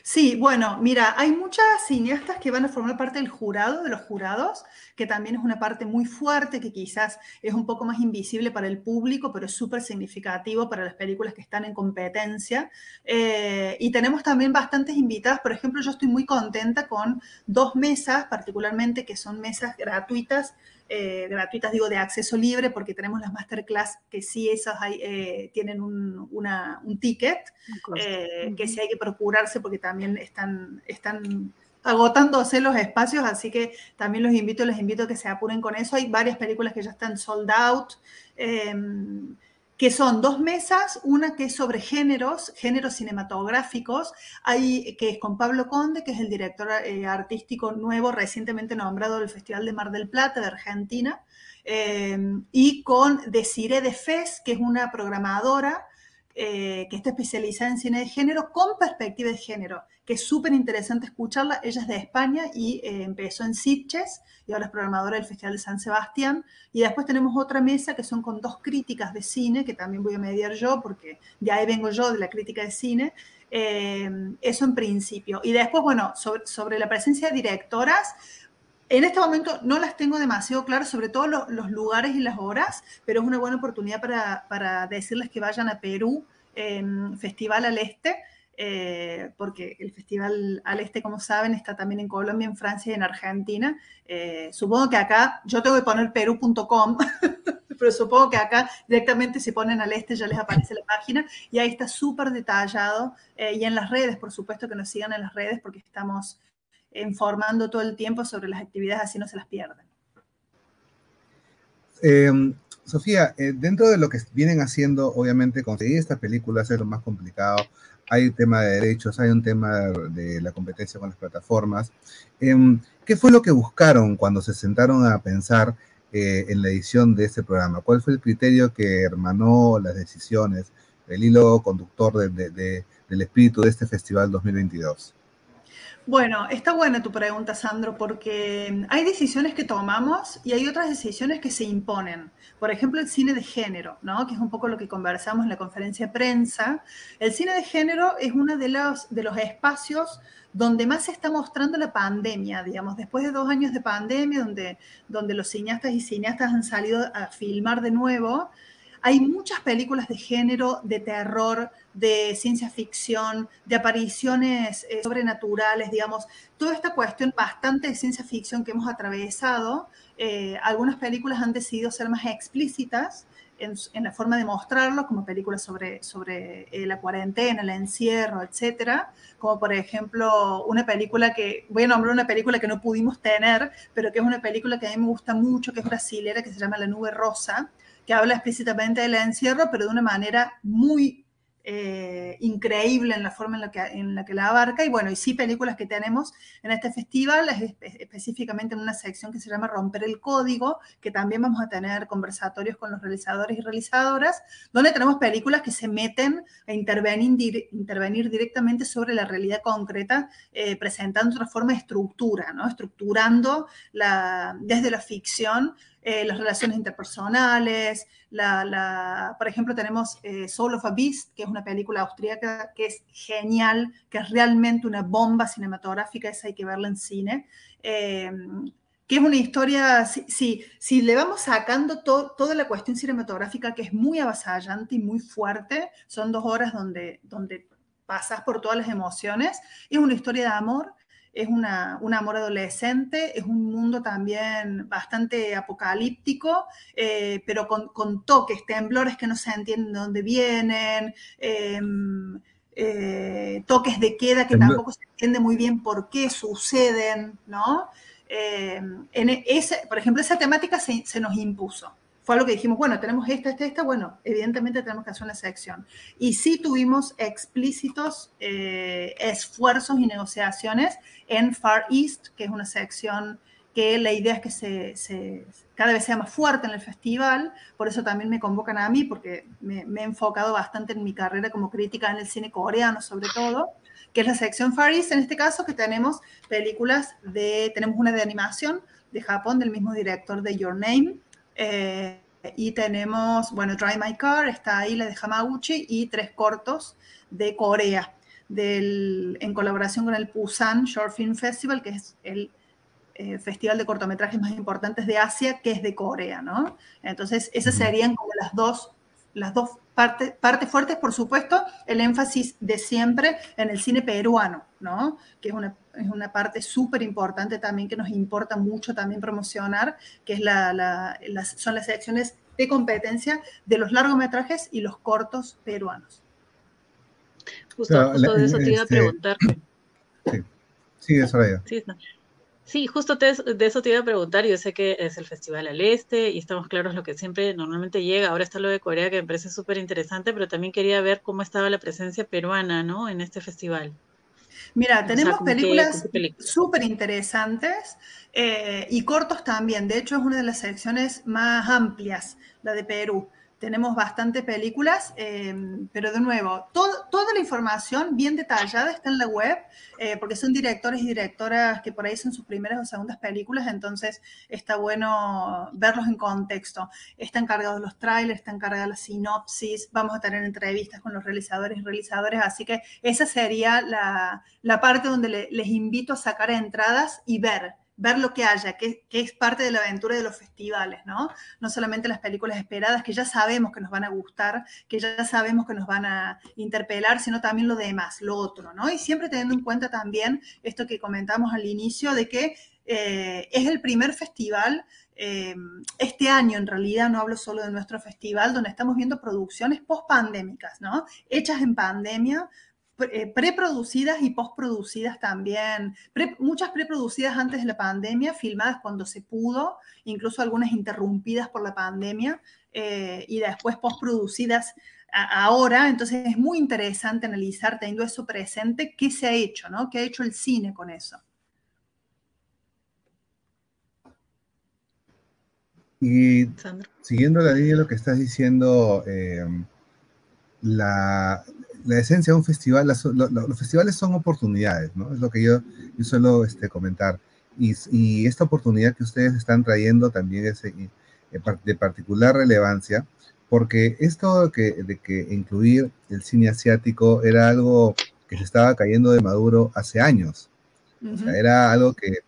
Sí, bueno, mira, hay muchas cineastas que van a formar parte del jurado, de los jurados, que también es una parte muy fuerte, que quizás es un poco más invisible para el público, pero es súper significativo para las películas que están en competencia. Eh, y tenemos también bastantes invitadas. Por ejemplo, yo estoy muy contenta con dos mesas, particularmente, que son mesas gratuitas, Eh, gratuitas, digo, de acceso libre, porque tenemos las masterclass que sí esas hay, eh, tienen un, una, un ticket, eh, que sí hay que procurarse porque también están, están agotándose los espacios, así que también los invito, les invito a que se apuren con eso. Hay varias películas que ya están sold out, eh, que son dos mesas, una que es sobre géneros, géneros cinematográficos, hay, que es con Pablo Conde, que es el director eh, artístico nuevo, recientemente nombrado del Festival de Mar del Plata de Argentina, eh, y con Desiree de Fez, que es una programadora eh, que está especializada en cine de género con perspectiva de género, que es súper interesante escucharla. Ella es de España y eh, empezó en Sitges y ahora es programadora del Festival de San Sebastián. Y después tenemos otra mesa que son con dos críticas de cine, que también voy a mediar yo, porque de ahí vengo yo, de la crítica de cine. Eh, eso en principio. Y después, bueno, sobre, sobre la presencia de directoras, en este momento no las tengo demasiado claras, sobre todo los, los lugares y las horas, pero es una buena oportunidad para, para decirles que vayan a Perú, en Festival Al Este, Eh, porque el Festival Al Este, como saben, está también en Colombia, en Francia y en Argentina. Eh, supongo que acá, yo tengo que poner perú punto com, pero supongo que acá directamente si ponen Al Este ya les aparece la página y ahí está súper detallado. Eh, y en las redes, por supuesto que nos sigan en las redes porque estamos informando todo el tiempo sobre las actividades, así no se las pierden. Eh, Sofía, eh, dentro de lo que vienen haciendo, obviamente, conseguir estas películas es lo más complicado. Hay un tema de derechos, hay un tema de la competencia con las plataformas. ¿Qué fue lo que buscaron cuando se sentaron a pensar en la edición de este programa? ¿Cuál fue el criterio que hermanó las decisiones, el hilo conductor de, de, de, del espíritu de este festival dos mil veintidós? Bueno, está buena tu pregunta, Sandro, porque hay decisiones que tomamos y hay otras decisiones que se imponen. Por ejemplo, el cine de género, ¿no? Que es un poco lo que conversamos en la conferencia de prensa. El cine de género es uno de los, de los espacios donde más se está mostrando la pandemia, digamos. Después de dos años de pandemia, donde, donde los cineastas y cineastas han salido a filmar de nuevo, hay muchas películas de género, de terror, de ciencia ficción, de apariciones eh, sobrenaturales, digamos. Toda esta cuestión bastante de ciencia ficción que hemos atravesado, eh, algunas películas han decidido ser más explícitas en, en la forma de mostrarlos, como películas sobre, sobre eh, la cuarentena, el encierro, etcétera, como por ejemplo una película que, voy a nombrar una película que no pudimos tener, pero que es una película que a mí me gusta mucho, que es brasilera, que se llama La Nube Rosa, que habla explícitamente del encierro, pero de una manera muy Eh, increíble en la forma en la, que, en la que la abarca. Y bueno, y sí, películas que tenemos en este festival, espe- específicamente en una sección que se llama Romper el Código, que también vamos a tener conversatorios con los realizadores y realizadoras, donde tenemos películas que se meten a intervenir, dir- intervenir directamente sobre la realidad concreta, eh, presentando otra forma de estructura, ¿no? Estructurando la, desde la ficción, Eh, las relaciones interpersonales, la, la, por ejemplo, tenemos eh, Soul of a Beast, que es una película austríaca que es genial, que es realmente una bomba cinematográfica, esa hay que verla en cine, eh, que es una historia, si, si, si le vamos sacando to, toda la cuestión cinematográfica, que es muy avasallante y muy fuerte, son dos horas donde, donde pasas por todas las emociones, es una historia de amor, es una, un amor adolescente, es un mundo también bastante apocalíptico, eh, pero con, con toques, temblores que no se entienden de dónde vienen, eh, eh, toques de queda que Tembl- tampoco se entiende muy bien por qué suceden, ¿no? Eh, en ese, por ejemplo, esa temática se, se nos impuso. Fue algo que dijimos, bueno, tenemos esta, esta, esta, bueno, evidentemente tenemos que hacer una sección. Y sí tuvimos explícitos eh, esfuerzos y negociaciones en Far East, que es una sección que la idea es que se, se, cada vez sea más fuerte en el festival, por eso también me convocan a mí, porque me, me he enfocado bastante en mi carrera como crítica en el cine coreano, sobre todo, que es la sección Far East, en este caso, que tenemos películas de, tenemos una de animación de Japón, del mismo director de Your Name, Eh, y tenemos, bueno, Drive My Car, está ahí la de Hamaguchi, y tres cortos de Corea, del, en colaboración con el Busan Short Film Festival, que es el eh, festival de cortometrajes más importantes de Asia, que es de Corea, ¿no? Entonces, esas serían como las dos, las dos partes, partes fuertes, por supuesto, el énfasis de siempre en el cine peruano, ¿no? Que es una, es una parte súper importante también, que nos importa mucho también promocionar, que es la, la, las, son las secciones de competencia de los largometrajes y los cortos peruanos. Justo, Pero, justo de eso te iba este, a preguntar. Sí, sí, eso era yo. Sí, no. Sí, justo te, de eso te iba a preguntar. Yo sé que es el Festival Al Este y estamos claros lo que siempre normalmente llega. Ahora está lo de Corea, que me parece súper interesante, pero también quería ver cómo estaba la presencia peruana, ¿no?, en este festival. Mira, tenemos o sea, películas súper interesantes eh, y cortos también. De hecho, es una de las selecciones más amplias, la de Perú. Tenemos bastantes películas, eh, pero de nuevo, todo, toda la información bien detallada está en la web, eh, porque son directores y directoras que por ahí son sus primeras o segundas películas, entonces está bueno verlos en contexto. Están cargados los trailers, están cargadas las sinopsis, vamos a tener entrevistas con los realizadores y realizadoras, así que esa sería la, la parte donde le, les invito a sacar entradas y ver. ver lo que haya, que, que es parte de la aventura de los festivales, ¿no? No solamente las películas esperadas, que ya sabemos que nos van a gustar, que ya sabemos que nos van a interpelar, sino también lo demás, lo otro, ¿no? Y siempre teniendo en cuenta también esto que comentamos al inicio, de que eh, es el primer festival, eh, este año en realidad, no hablo solo de nuestro festival, donde estamos viendo producciones post-pandémicas, ¿no? Hechas en pandemia, preproducidas y postproducidas también, pre, muchas preproducidas antes de la pandemia, filmadas cuando se pudo, incluso algunas interrumpidas por la pandemia, eh, y después postproducidas a, ahora, entonces es muy interesante analizar, teniendo eso presente, qué se ha hecho, ¿no? ¿Qué ha hecho el cine con eso? Y Sandro, siguiendo la línea de lo que estás diciendo, eh, la... La esencia de un festival, las, lo, lo, los festivales son oportunidades, ¿no? Es lo que yo, yo suelo este, comentar. Y, y esta oportunidad que ustedes están trayendo también es de, de particular relevancia, porque esto que, de que incluir el cine asiático era algo que se estaba cayendo de maduro hace años. Uh-huh. O sea, era algo que,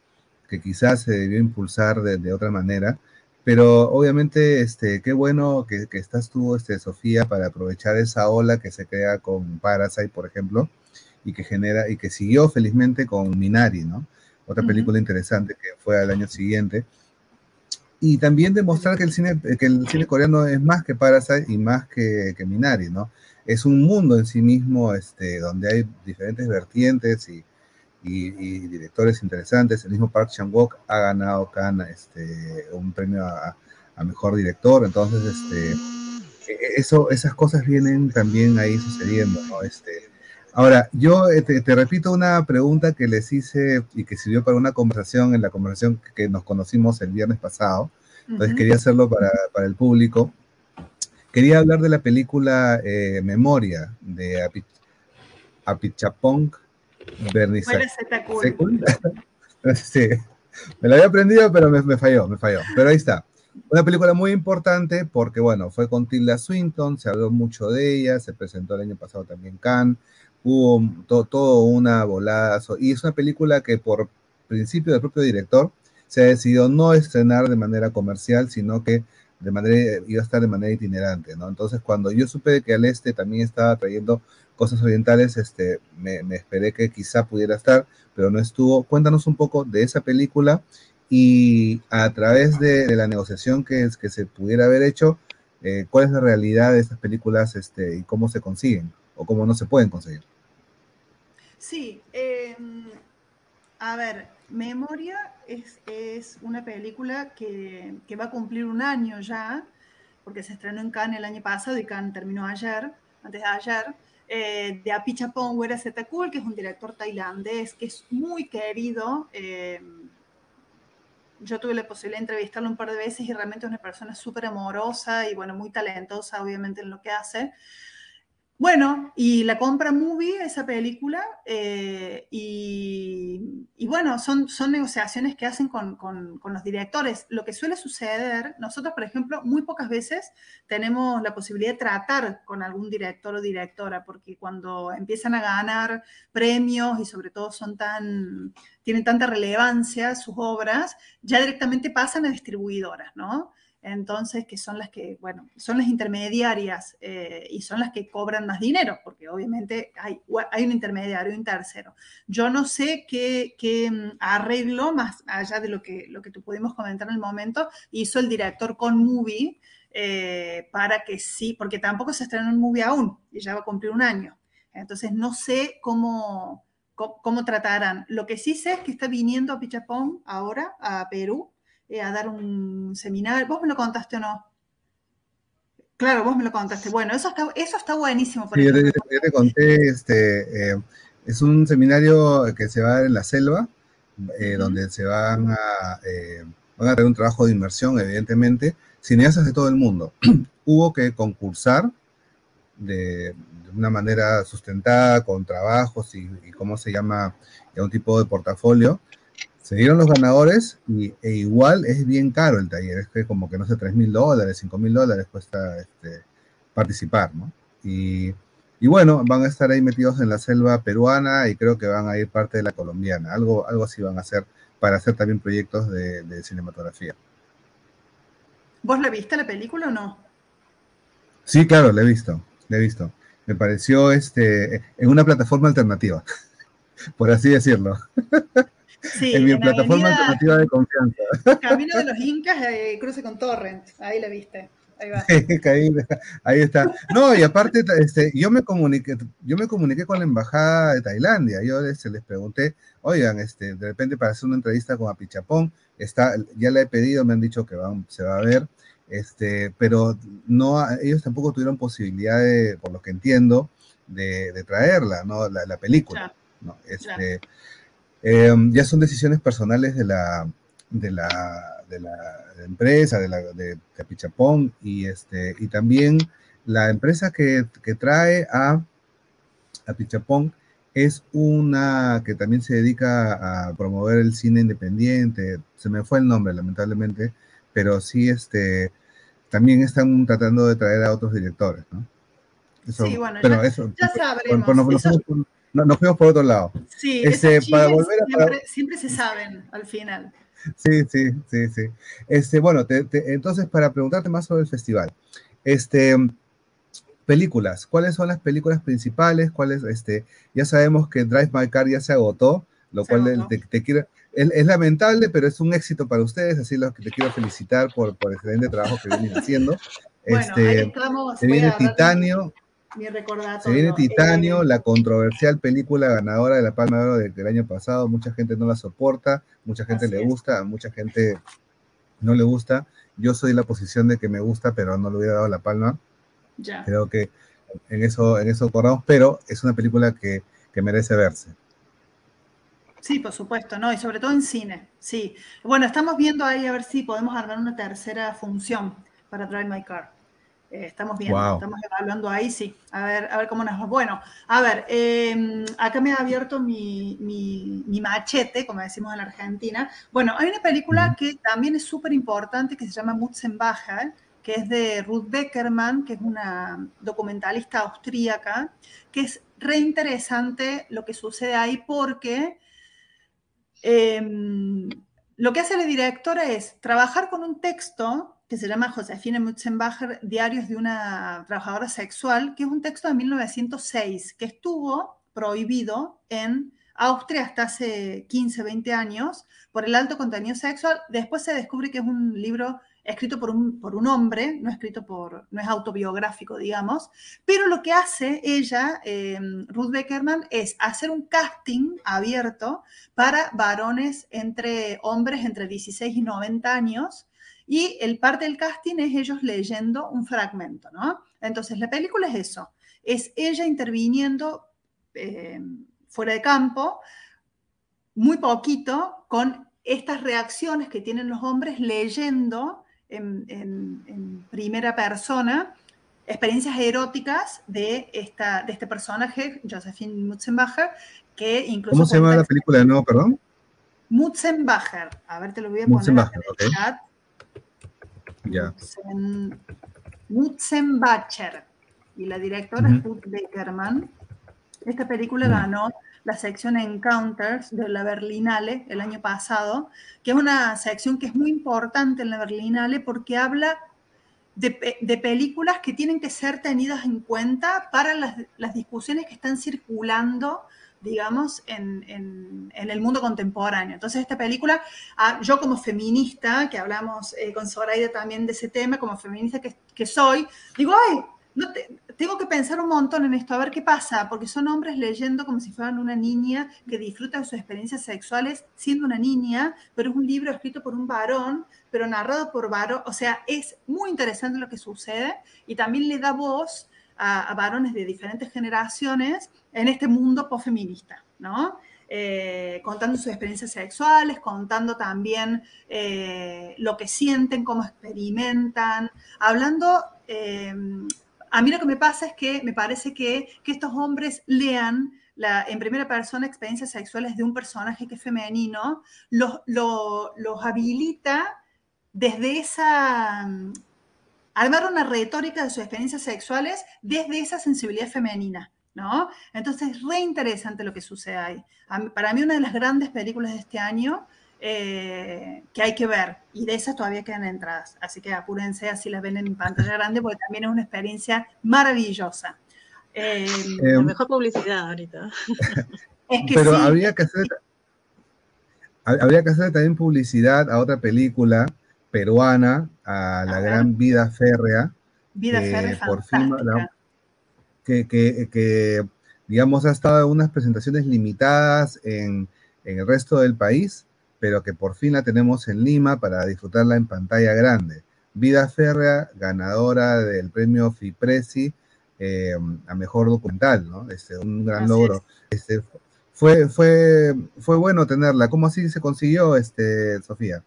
que quizás se debió impulsar de, de otra manera, pero obviamente, este, qué bueno que, que estás tú, este, Sofía, para aprovechar esa ola que se crea con Parasite, por ejemplo, y que genera, y que siguió felizmente con Minari, ¿no? Otra película interesante que fue al año siguiente. y también demostrar que el cine, que el cine coreano es más que Parasite y más que, que Minari, ¿no? Es un mundo en sí mismo, este, donde hay diferentes vertientes y, y, y directores interesantes. El mismo Park Chan-wook ha ganado Cannes, este, un premio a, a mejor director, entonces este, eso, esas cosas vienen también ahí sucediendo, ¿no? Este, ahora, yo te, te repito una pregunta que les hice y que sirvió para una conversación, en la conversación que nos conocimos el viernes pasado. Entonces, uh-huh. quería hacerlo para, para el público. Quería hablar de la película eh, Memoria, de Apich- Apichatpong Weerasethakul. Sí, me la había aprendido, pero me, me falló, me falló. Pero ahí está. Una película muy importante porque, bueno, fue con Tilda Swinton, se habló mucho de ella, se presentó el año pasado también Cannes. Hubo todo, todo una volada, y es una película que por principio del propio director se ha decidido no estrenar de manera comercial, sino que de manera, iba a estar de manera itinerante, ¿no? Entonces, cuando yo supe que Al Este también estaba trayendo cosas orientales, este, me, me esperé que quizá pudiera estar, pero no estuvo. Cuéntanos un poco de esa película y a través de, de la negociación que, es, que se pudiera haber hecho, eh, ¿cuál es la realidad de estas películas, este, y cómo se consiguen o cómo no se pueden conseguir? Sí, eh, a ver, Memoria es, es una película que, que va a cumplir un año ya, porque se estrenó en Cannes el año pasado y Cannes terminó ayer, antes de ayer, eh, de Apichatpong Weerasethakul, que es un director tailandés que es muy querido. Eh, yo tuve la posibilidad de entrevistarlo un par de veces y realmente es una persona súper amorosa y, bueno, muy talentosa, obviamente, en lo que hace. Bueno, y la compra MUBI, esa película, eh, y, y bueno, son, son negociaciones que hacen con, con, con los directores. Lo que suele suceder, nosotros, por ejemplo, muy pocas veces tenemos la posibilidad de tratar con algún director o directora, porque cuando empiezan a ganar premios y sobre todo son tan, tienen tanta relevancia sus obras, ya directamente pasan a distribuidoras, ¿no? Entonces, que son las que, bueno, son las intermediarias, eh, y son las que cobran más dinero, porque obviamente hay, hay un intermediario y un tercero. Yo no sé qué, qué arreglo, más allá de lo que, lo que tú pudimos comentar en el momento, hizo el director con MUBI, eh, para que sí, porque tampoco se estrenó en MUBI aún, y ya va a cumplir un año. Entonces, no sé cómo, cómo, cómo tratarán. Lo que sí sé es que está viniendo Apichatpong ahora a Perú, a dar un seminario. ¿Vos me lo contaste o no? Claro, vos me lo contaste. Bueno, eso está, eso está buenísimo. Por sí, yo, te, yo te conté, este, eh, es un seminario que se va a dar en la selva, eh, donde se van a, eh, van a tener un trabajo de inmersión, evidentemente, cineastas de todo el mundo. Hubo que concursar de, de una manera sustentada, con trabajos y, y cómo se llama, y un tipo de portafolio. Se dieron los ganadores y, e igual es bien caro el taller, es que como que no sé, tres mil dólares, cinco mil dólares cuesta este, participar, ¿no? Y, y bueno, van a estar ahí metidos en la selva peruana y creo que van a ir parte de la colombiana, algo, algo así van a hacer para hacer también proyectos de, de cinematografía. ¿Vos la viste la película o no? Sí, claro, la he visto, la he visto. Me pareció este, en una plataforma alternativa, por así decirlo. Sí, en mi en plataforma avenida, alternativa de confianza. Camino de los Incas, eh, cruce con Torrent, ahí la viste, ahí va. ahí, ahí está. No, y aparte, este, yo me comuniqué, yo me comuniqué con la embajada de Tailandia. Yo les, les pregunté, oigan, este, de repente para hacer una entrevista con Apichatpong, está, ya la he pedido, me han dicho que va, se va a ver, este, pero no, ellos tampoco tuvieron posibilidad de, por lo que entiendo, de, de traerla, ¿no? La, la película. Claro, ¿no? Este. Claro. Eh, ya son decisiones personales de la, de la, de la empresa, de, la, de, de Apichatpong, y, este, y también la empresa que, que trae a Apichatpong es una que también se dedica a promover el cine independiente, se me fue el nombre lamentablemente, pero sí este, también están tratando de traer a otros directores, ¿no? Eso, sí, bueno, pero ya, eso, ya sabremos. Por, por, por, eso... por, No, nos fuimos por otro lado. Sí, este, para volver a... siempre, siempre se saben al final. Sí, sí, sí, sí. Este, bueno, te, te, entonces para preguntarte más sobre el festival, este, películas. ¿Cuáles son las películas principales? ¿Cuáles? Este, ya sabemos que Drive My Car ya se agotó, lo se cual agotó. Te, te quiero, Es, es lamentable, pero es un éxito para ustedes, así los que les quiero felicitar por, por el excelente trabajo que vienen haciendo. Bueno, este, ahí estamos, se viene Titanio, mi, mi se viene Titanio, eh, la controversial película ganadora de la Palma de Oro del, del año pasado. Mucha gente no la soporta, mucha gente le es. gusta, a mucha gente no le gusta. Yo soy de la posición de que me gusta, pero no le hubiera dado la palma. Ya. Creo que en eso, en eso acordamos, pero es una película que, que merece verse. Sí, por supuesto, ¿no? Y sobre todo en cine, sí. Bueno, estamos viendo ahí a ver si podemos armar una tercera función para Drive My Car. Eh, estamos viendo, wow. estamos evaluando ahí, sí. A ver, a ver cómo nos va. Bueno, a ver, eh, acá me ha abierto mi, mi, mi machete, como decimos en la Argentina. Bueno, hay una película que también es súper importante que se llama Mutz en Baja, ¿eh? Que es de Ruth Beckerman, que es una documentalista austríaca, que es reinteresante lo que sucede ahí porque... Eh, lo que hace la directora es trabajar con un texto que se llama Josefine Mutzenbacher, Diarios de una trabajadora sexual, que es un texto de mil novecientos seis, que estuvo prohibido en Austria hasta hace quince, veinte años por el alto contenido sexual. Después se descubre que es un libro escrito por un, por un hombre, no, escrito por, no es autobiográfico, digamos, pero lo que hace ella, eh, Ruth Beckerman, es hacer un casting abierto para varones entre hombres entre dieciséis y noventa años, y el parte del casting es ellos leyendo un fragmento, ¿no? Entonces, la película es eso, es ella interviniendo eh, fuera de campo, muy poquito, con estas reacciones que tienen los hombres leyendo en, en, en primera persona experiencias eróticas de, esta, de este personaje, Josephine Mutzenbacher, que incluso... ¿Cómo se llama la película de nuevo, perdón? Mutzenbacher. A ver, te lo voy a poner acá en el chat. Ya. Mutzen, Mutzenbacher. Y la directora uh-huh. es Ruth Beckerman. Esta película uh-huh. ganó la sección Encounters de la Berlinale el año pasado, que es una sección que es muy importante en la Berlinale porque habla de, de películas que tienen que ser tenidas en cuenta para las, las discusiones que están circulando, digamos, en, en, en el mundo contemporáneo. Entonces, esta película, yo como feminista, que hablamos eh, con Soraya también de ese tema, como feminista que, que soy, digo, ¡ay! No te, tengo que pensar un montón en esto, a ver qué pasa, porque son hombres leyendo como si fueran una niña que disfruta de sus experiencias sexuales siendo una niña, pero es un libro escrito por un varón, pero narrado por varón, o sea, es muy interesante lo que sucede y también le da voz a, a varones de diferentes generaciones en este mundo posfeminista, ¿no? Eh, contando sus experiencias sexuales, contando también eh, lo que sienten, cómo experimentan, hablando... Eh, A mí lo que me pasa es que me parece que, que estos hombres lean la, en primera persona experiencias sexuales de un personaje que es femenino, los, los, los habilita desde esa... armar una retórica de sus experiencias sexuales desde esa sensibilidad femenina, ¿no? Entonces es re interesante lo que sucede ahí. Mí, para mí una de las grandes películas de este año... Eh, que hay que ver, y de esas todavía quedan entradas, así que apúrense, así las ven en pantalla grande, porque también es una experiencia maravillosa. Eh, eh, la mejor publicidad ahorita. Es que pero sí. habría que hacer habría que hacer también publicidad a otra película peruana, a, a la ver. gran Vida Férrea. Vida que Férrea por fantástica. Fin, la, que, que, que, digamos, ha estado en unas presentaciones limitadas en, en el resto del país, pero que por fin la tenemos en Lima para disfrutarla en pantalla grande. Vida Férrea, ganadora del premio FIPRESI eh, a mejor documental, ¿no? Este, un gran Así logro. Es. Este, fue, fue, fue bueno tenerla. ¿Cómo así se consiguió, este, Sofía?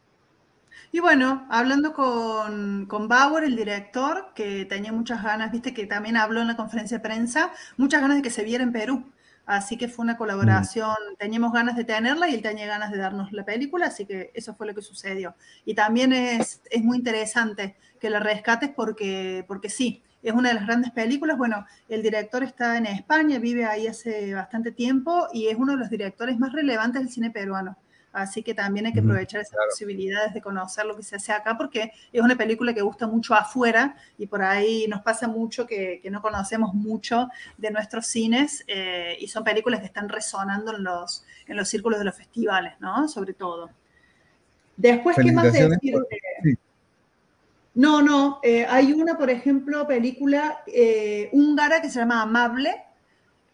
Y bueno, hablando con, con Bauer, el director, que tenía muchas ganas, viste que también habló en la conferencia de prensa, muchas ganas de que se viera en Perú. Así que fue una colaboración, mm. teníamos ganas de tenerla y él tenía ganas de darnos la película, así que eso fue lo que sucedió. Y también es, es muy interesante que la rescates porque, porque sí, es una de las grandes películas. Bueno, el director está en España, vive ahí hace bastante tiempo y es uno de los directores más relevantes del cine peruano. Así que también hay que aprovechar esas claro. posibilidades de conocer lo que se hace acá, porque es una película que gusta mucho afuera y por ahí nos pasa mucho que, que no conocemos mucho de nuestros cines eh, y son películas que están resonando en los, en los círculos de los festivales, ¿no? Sobre todo. Después, ¿qué más decir? Por... Sí. No, no, eh, hay una, por ejemplo, película eh, húngara que se llama Amable,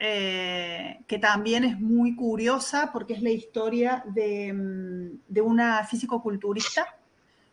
Eh, que también es muy curiosa porque es la historia de, de una físico-culturista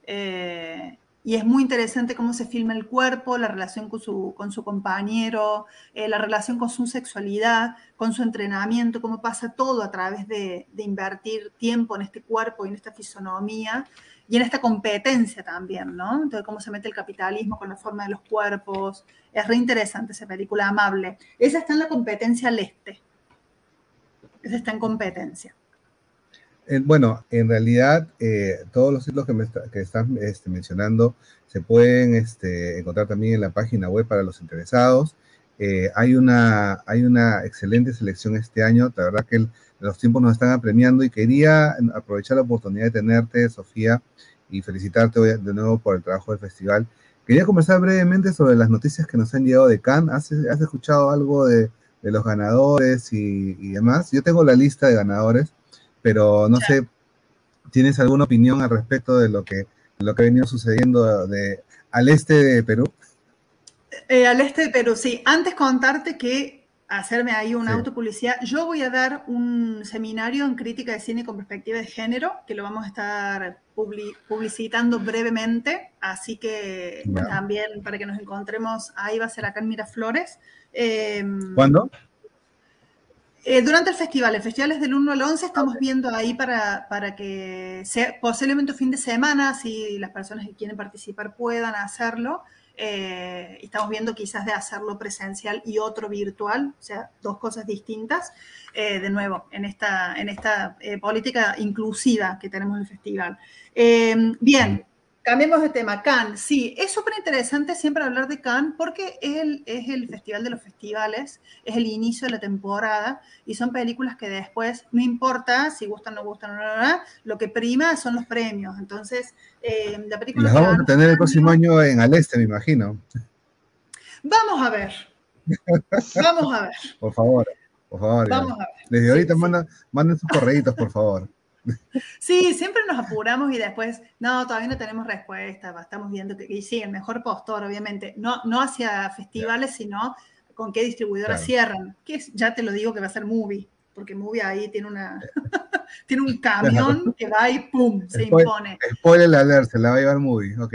eh, y es muy interesante cómo se filma el cuerpo, la relación con su, con su compañero, eh, la relación con su sexualidad, con su entrenamiento, cómo pasa todo a través de, de invertir tiempo en este cuerpo y en esta fisonomía y en esta competencia también, ¿no? Entonces, cómo se mete el capitalismo con la forma de los cuerpos. Es reinteresante esa película, Amable. Esa está en la competencia al este. Esa está en competencia. Eh, bueno, en realidad, eh, todos los títulos que, me está, que están este, mencionando se pueden este, encontrar también en la página web para los interesados. Eh, hay, una, hay una excelente selección este año. La verdad que el, los tiempos nos están apremiando y quería aprovechar la oportunidad de tenerte, Sofía, y felicitarte de nuevo por el trabajo del festival. Quería conversar brevemente sobre las noticias que nos han llegado de Cannes. ¿Has, has escuchado algo de, de los ganadores y, y demás? Yo tengo la lista de ganadores, pero no sé, ¿tienes alguna opinión al respecto de lo que, lo que ha venido sucediendo de, al este de Perú? Eh, al este de Perú, sí. Antes contarte que hacerme ahí una sí. autopublicidad. Yo voy a dar un seminario en crítica de cine con perspectiva de género, que lo vamos a estar publicitando brevemente, así que wow. también para que nos encontremos, ahí va a ser acá en Miraflores. Eh, ¿Cuándo? Eh, durante el festival, el festival es del uno al once, estamos okay. viendo ahí para, para que sea posiblemente fin de semana, si las personas que quieren participar puedan hacerlo. Eh, estamos viendo quizás de hacerlo presencial y otro virtual, o sea, dos cosas distintas, eh, de nuevo, en esta, en esta eh, política inclusiva que tenemos en el festival. Eh, bien, cambiemos de tema. Cannes, sí, es súper interesante siempre hablar de Cannes porque es el, es el festival de los festivales, es el inicio de la temporada y son películas que después, no importa si gustan o no gustan, no, no, no, lo que prima son los premios, entonces... Eh, la película las vamos a tener el próximo año en Al Este, me imagino. Vamos a ver. Vamos a ver. Por favor, por favor. Vamos a ver. Desde sí, ahorita sí. Manda, manden sus correitos, por favor. Sí, siempre nos apuramos y después, no, todavía no tenemos respuesta, estamos viendo, que, y sí, el mejor postor, obviamente, no, no hacia festivales, claro. sino con qué distribuidora claro. cierran, que ya te lo digo que va a ser MUBI, porque MUBI ahí tiene una... Tiene un camión que va y pum, se spoiler, impone. Spoiler alert, se la va a llevar MUBI, ok.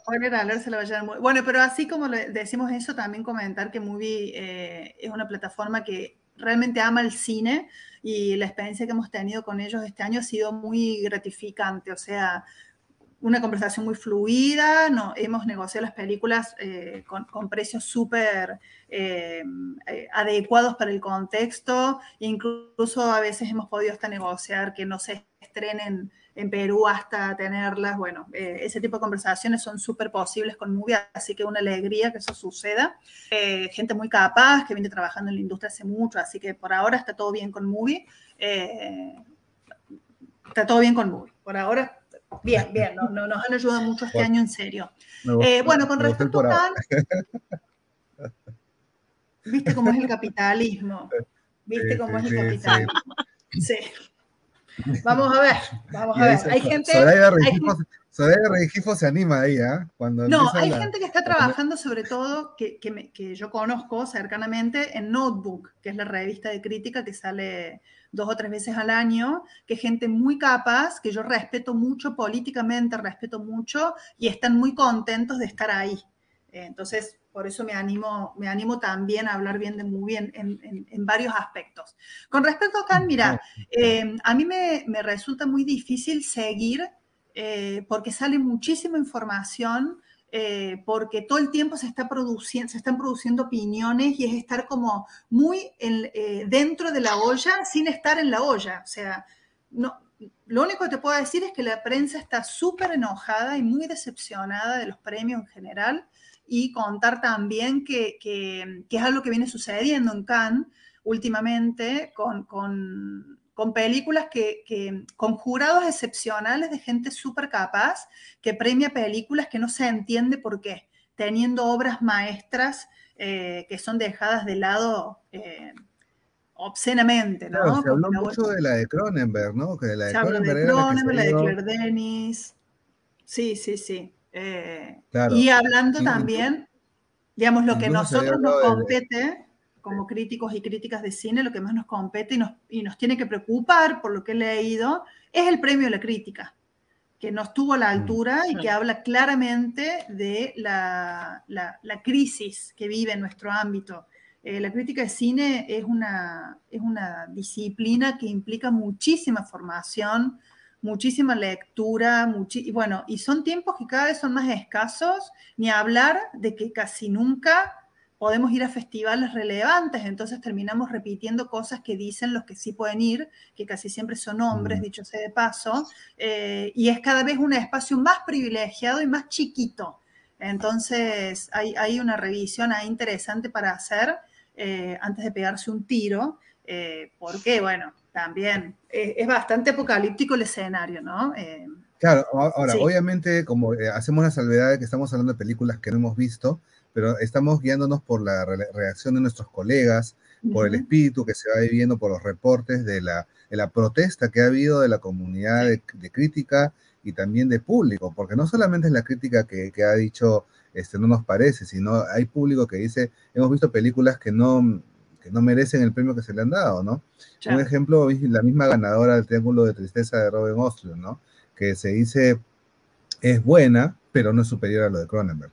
Spoiler alert, se la va a llevar MUBI. Bueno, pero así como le decimos eso, también comentar que MUBI eh, es una plataforma que realmente ama el cine y la experiencia que hemos tenido con ellos este año ha sido muy gratificante, o sea... Una conversación muy fluida, no, hemos negociado las películas eh, con, con precios súper eh, adecuados para el contexto, e incluso a veces hemos podido hasta negociar que no se estrenen en Perú hasta tenerlas, bueno, eh, ese tipo de conversaciones son súper posibles con MUBI, así que una alegría que eso suceda. Eh, gente muy capaz que viene trabajando en la industria hace mucho, así que por ahora está todo bien con MUBI. Eh, está todo bien con MUBI, por ahora... Bien, bien, no, no, nos han ayudado mucho este bueno, año, en serio. Gustó, eh, bueno, con respecto a Cannes, viste cómo es el capitalismo, viste sí, cómo sí, es el capitalismo. Sí. sí. Vamos a ver, vamos a ver. Hay gente... Soraya Rengifo, hay... Soraya Rengifo se anima ahí, ¿eh? Cuando no, hay la... gente que está trabajando sobre todo, que, que, me, que yo conozco cercanamente, en Notebook, que es la revista de crítica que sale... dos o tres veces al año, que gente muy capaz, que yo respeto mucho políticamente, respeto mucho, y están muy contentos de estar ahí. Entonces, por eso me animo, me animo también a hablar bien de MUBI en, en, en varios aspectos. Con respecto a Cannes, mira, eh, a mí me, me resulta muy difícil seguir, eh, porque sale muchísima información, Eh, porque todo el tiempo se, está produciendo, se están produciendo opiniones y es estar como muy en, eh, dentro de la olla sin estar en la olla. O sea, no, lo único que te puedo decir es que la prensa está súper enojada y muy decepcionada de los premios en general y contar también que, que, que es algo que viene sucediendo en Cannes últimamente con... con con películas que, que con jurados excepcionales de gente súper capaz, que premia películas que no se entiende por qué, teniendo obras maestras eh, que son dejadas de lado eh, obscenamente, ¿no? Claro, se habló porque mucho ahora... de la de Cronenberg, ¿no? Que de la de se Cronenberg, de Cronenberg la, salió... la de Claire Denis. Sí, sí, sí. Eh, claro. Y hablando también, digamos, lo que nosotros nos compete... como críticos y críticas de cine, lo que más nos compete y nos, y nos tiene que preocupar, por lo que he leído, es el premio de la crítica, que no estuvo a la altura y que habla claramente de la, la, la crisis que vive en nuestro ámbito. Eh, la crítica de cine es una, es una disciplina que implica muchísima formación, muchísima lectura, muchi- y bueno, y son tiempos que cada vez son más escasos, ni hablar de que casi nunca... podemos ir a festivales relevantes, entonces terminamos repitiendo cosas que dicen los que sí pueden ir, que casi siempre son hombres, dicho sea de paso, eh, y es cada vez un espacio más privilegiado y más chiquito. Entonces hay, hay una revisión ahí interesante para hacer eh, antes de pegarse un tiro, eh, porque, bueno, también es, es bastante apocalíptico el escenario, ¿no? Eh, claro, ahora, sí. Obviamente, como eh, hacemos la salvedad de que estamos hablando de películas que no hemos visto, pero estamos guiándonos por la reacción de nuestros colegas, por el espíritu que se va viviendo, por los reportes de la, de la protesta que ha habido de la comunidad de, de crítica y también de público, porque no solamente es la crítica que, que ha dicho, este, no nos parece, sino hay público que dice, hemos visto películas que no, que no merecen el premio que se le han dado, ¿no? Sí. Un ejemplo, la misma ganadora del Triángulo de Tristeza de Robert Pattinson, ¿no? Que se dice, es buena, pero no es superior a lo de Cronenberg.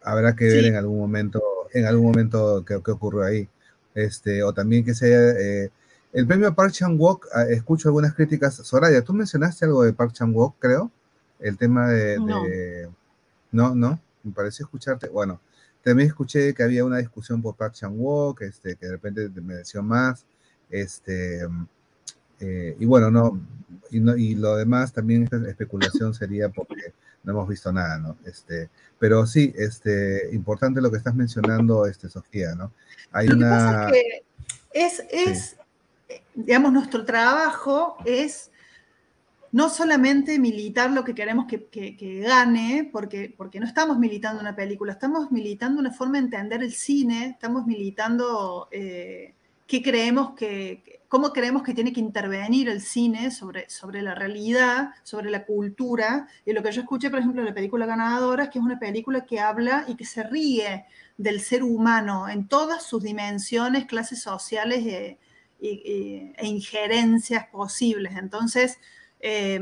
Habrá que ver sí. en algún momento, en algún momento qué, qué ocurrió ahí. Este, o también que sea... Eh, el premio Park Chan-wook, escucho algunas críticas. Soraya, tú mencionaste algo de Park Chan-wook, creo. El tema de... No, de, no, ¿no? Me pareció escucharte. Bueno, también escuché que había una discusión por Park Chan-wook, este, que de repente me decía más. Este, eh, y bueno, no y, no... y lo demás también esta especulación sería porque... no hemos visto nada, ¿no? Este, pero sí, este, importante lo que estás mencionando, este, Sofía, ¿no? Hay lo que una... pasa es que es, es sí. digamos, nuestro trabajo es no solamente militar lo que queremos que, que, que gane, porque, porque no estamos militando una película, estamos militando una forma de entender el cine, estamos militando eh, qué creemos que, cómo creemos que tiene que intervenir el cine sobre, sobre la realidad, sobre la cultura. Y lo que yo escuché, por ejemplo, de la película ganadora, es que es una película que habla y que se ríe del ser humano en todas sus dimensiones, clases sociales e, e, e, e injerencias posibles. Entonces, eh,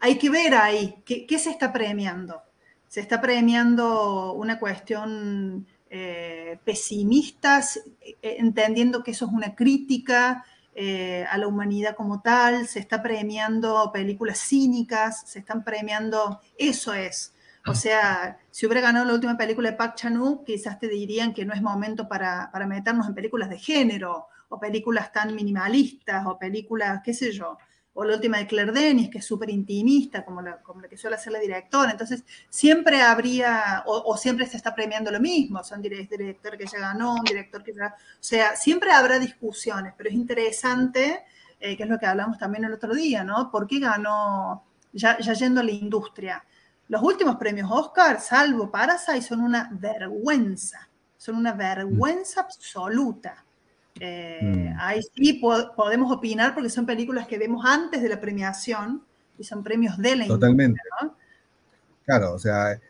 hay que ver ahí qué, qué se está premiando. Se está premiando una cuestión... Eh, pesimistas, eh, entendiendo que eso es una crítica eh, a la humanidad como tal, se está premiando películas cínicas, se están premiando, eso es. O sea, si hubiera ganado la última película de Park Chan-wook, quizás te dirían que no es momento para, para meternos en películas de género, o películas tan minimalistas, o películas, qué sé yo, o la última de Claire Denis, que es súper intimista, como la, como la que suele hacer la directora. Entonces, siempre habría, o, o siempre se está premiando lo mismo, son director que ya ganó, un director que ya... O sea, siempre habrá discusiones, pero es interesante, eh, que es lo que hablamos también el otro día, ¿no? ¿Por qué ganó, ya, ya yendo a la industria? Los últimos premios Oscar, salvo Parasite, son una vergüenza, son una vergüenza absoluta. Eh, ahí sí po- podemos opinar porque son películas que vemos antes de la premiación y son premios de la Totalmente. Industria, ¿no? Claro, o sea,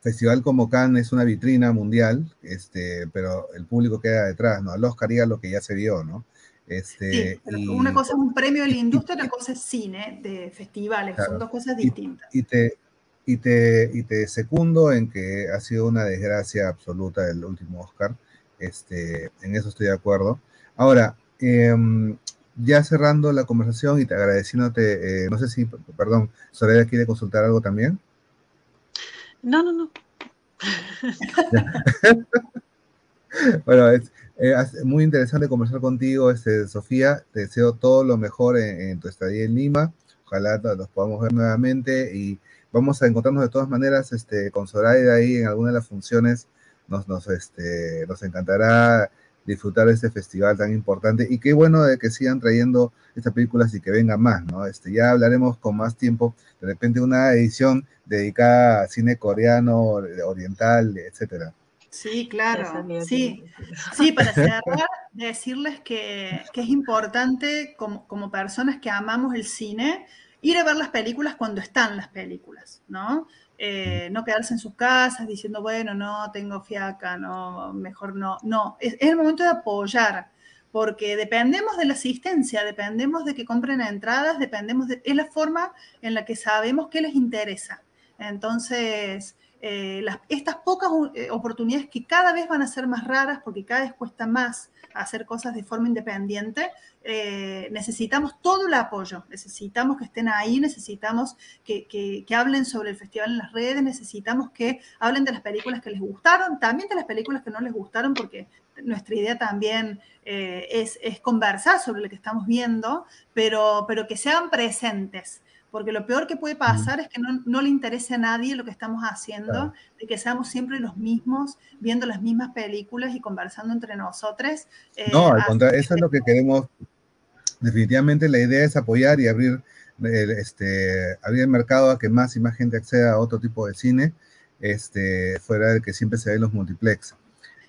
festival como Cannes es una vitrina mundial, este, pero el público queda detrás, ¿no? El Oscar ya lo que ya se vio, ¿no? Este, sí, pero y... una cosa es un premio de la industria y otra cosa es cine, de festivales, claro. Son dos cosas distintas. Y, y te... Y te, y te secundo en que ha sido una desgracia absoluta el último Oscar. Este, en eso estoy de acuerdo. Ahora, eh, ya cerrando la conversación y te agradeciéndote, eh, no sé si, perdón, Soraya quiere consultar algo también. No, no, no. Bueno, es, eh, es muy interesante conversar contigo, este, Sofía. Te deseo todo lo mejor en, en tu estadía en Lima. Ojalá nos podamos ver nuevamente y vamos a encontrarnos de todas maneras este, con Soraya ahí en alguna de las funciones. Nos, nos, este, nos encantará disfrutar de este festival tan importante, y qué bueno de que sigan trayendo estas películas y que vengan más, ¿no? Este, ya hablaremos con más tiempo, de repente una edición dedicada a cine coreano, oriental, etcétera. Sí, claro, sí, sí, para cerrar, decirles que, que es importante, como, como personas que amamos el cine, ir a ver las películas cuando están las películas, ¿no? Eh, no quedarse en sus casas diciendo, bueno, no, tengo fiaca, no, mejor no. No, es, es el momento de apoyar, porque dependemos de la asistencia, dependemos de que compren entradas, dependemos de, es la forma en la que sabemos qué les interesa. Entonces... Eh, las, estas pocas eh, oportunidades que cada vez van a ser más raras porque cada vez cuesta más hacer cosas de forma independiente, eh, necesitamos todo el apoyo, necesitamos que estén ahí, necesitamos que, que, que hablen sobre el festival en las redes, necesitamos que hablen de las películas que les gustaron, también de las películas que no les gustaron, porque nuestra idea también eh, es, es conversar sobre lo que estamos viendo, pero, pero que sean presentes. Porque lo peor que puede pasar es que no, no le interese a nadie lo que estamos haciendo, de que seamos siempre los mismos, viendo las mismas películas y conversando entre nosotros. Eh, no, al contrario, eso es lo que queremos. Definitivamente la idea es apoyar y abrir el, este, abrir el mercado a que más y más gente acceda a otro tipo de cine, este, fuera del que siempre se ve en los multiplex.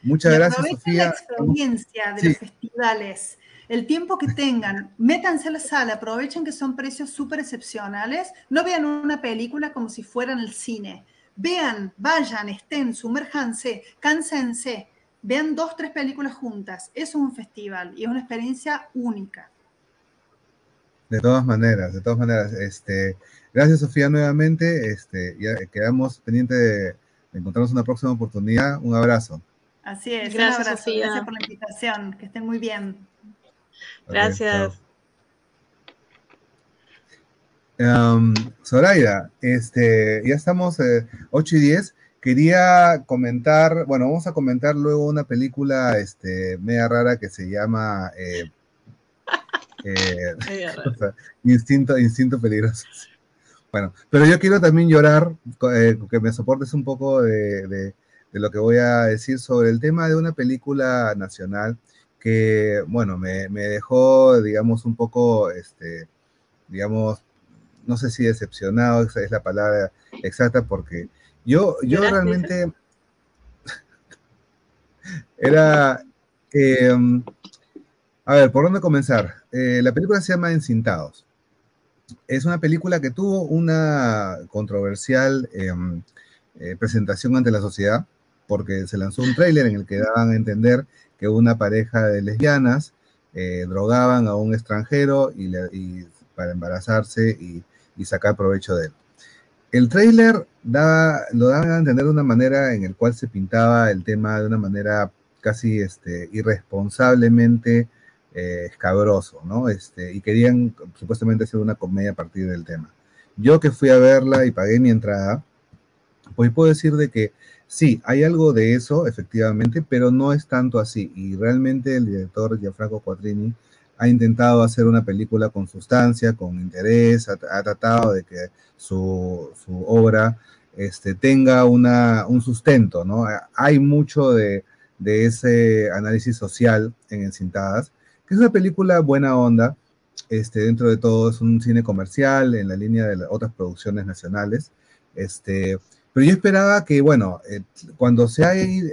Muchas gracias, Sofía. La experiencia de sí. los festivales. El tiempo que tengan, métanse a la sala, aprovechen que son precios súper excepcionales, no vean una película como si fueran el cine, vean, vayan, estén, sumérjanse, cánsense, vean dos, tres películas juntas, eso es un festival y es una experiencia única. De todas maneras, de todas maneras, este, gracias Sofía nuevamente, este, ya quedamos pendientes de encontrarnos una próxima oportunidad, un abrazo. Así es, gracias, un abrazo, Sofía. Gracias por la invitación, que estén muy bien. Gracias. Um, Soraya, este, ya estamos eh, ocho y diez. Quería comentar, bueno, vamos a comentar luego una película este, media rara que se llama eh, eh, cosa, Instinto, Instinto Peligroso. Bueno, pero yo quiero también llorar, eh, que me soportes un poco de, de, de lo que voy a decir sobre el tema de una película nacional que, bueno, me, me dejó, digamos, un poco, este, digamos, no sé si decepcionado, esa es la palabra exacta, porque yo, yo Gracias. realmente era, eh, a ver, ¿por dónde comenzar? Eh, la película se llama Encintados. Es una película que tuvo una controversial eh, eh, presentación ante la sociedad, porque se lanzó un tráiler en el que daban a entender que una pareja de lesbianas eh, drogaban a un extranjero y le, y para embarazarse y, y sacar provecho de él. El tráiler daba, lo daban a entender de una manera en la cual se pintaba el tema de una manera casi este, irresponsablemente eh, escabroso, ¿no? Este, y querían supuestamente hacer una comedia a partir del tema. Yo que fui a verla y pagué mi entrada, pues puedo decir de que sí, hay algo de eso, efectivamente, pero no es tanto así. Y realmente el director Gianfranco Quattrini ha intentado hacer una película con sustancia, con interés, ha, ha tratado de que su, su obra este, tenga una, un sustento, ¿no? Hay mucho de, de ese análisis social en Encintadas, que es una película buena onda, este, dentro de todo es un cine comercial en la línea de las otras producciones nacionales, este... Pero yo esperaba que, bueno, eh, cuando se ha,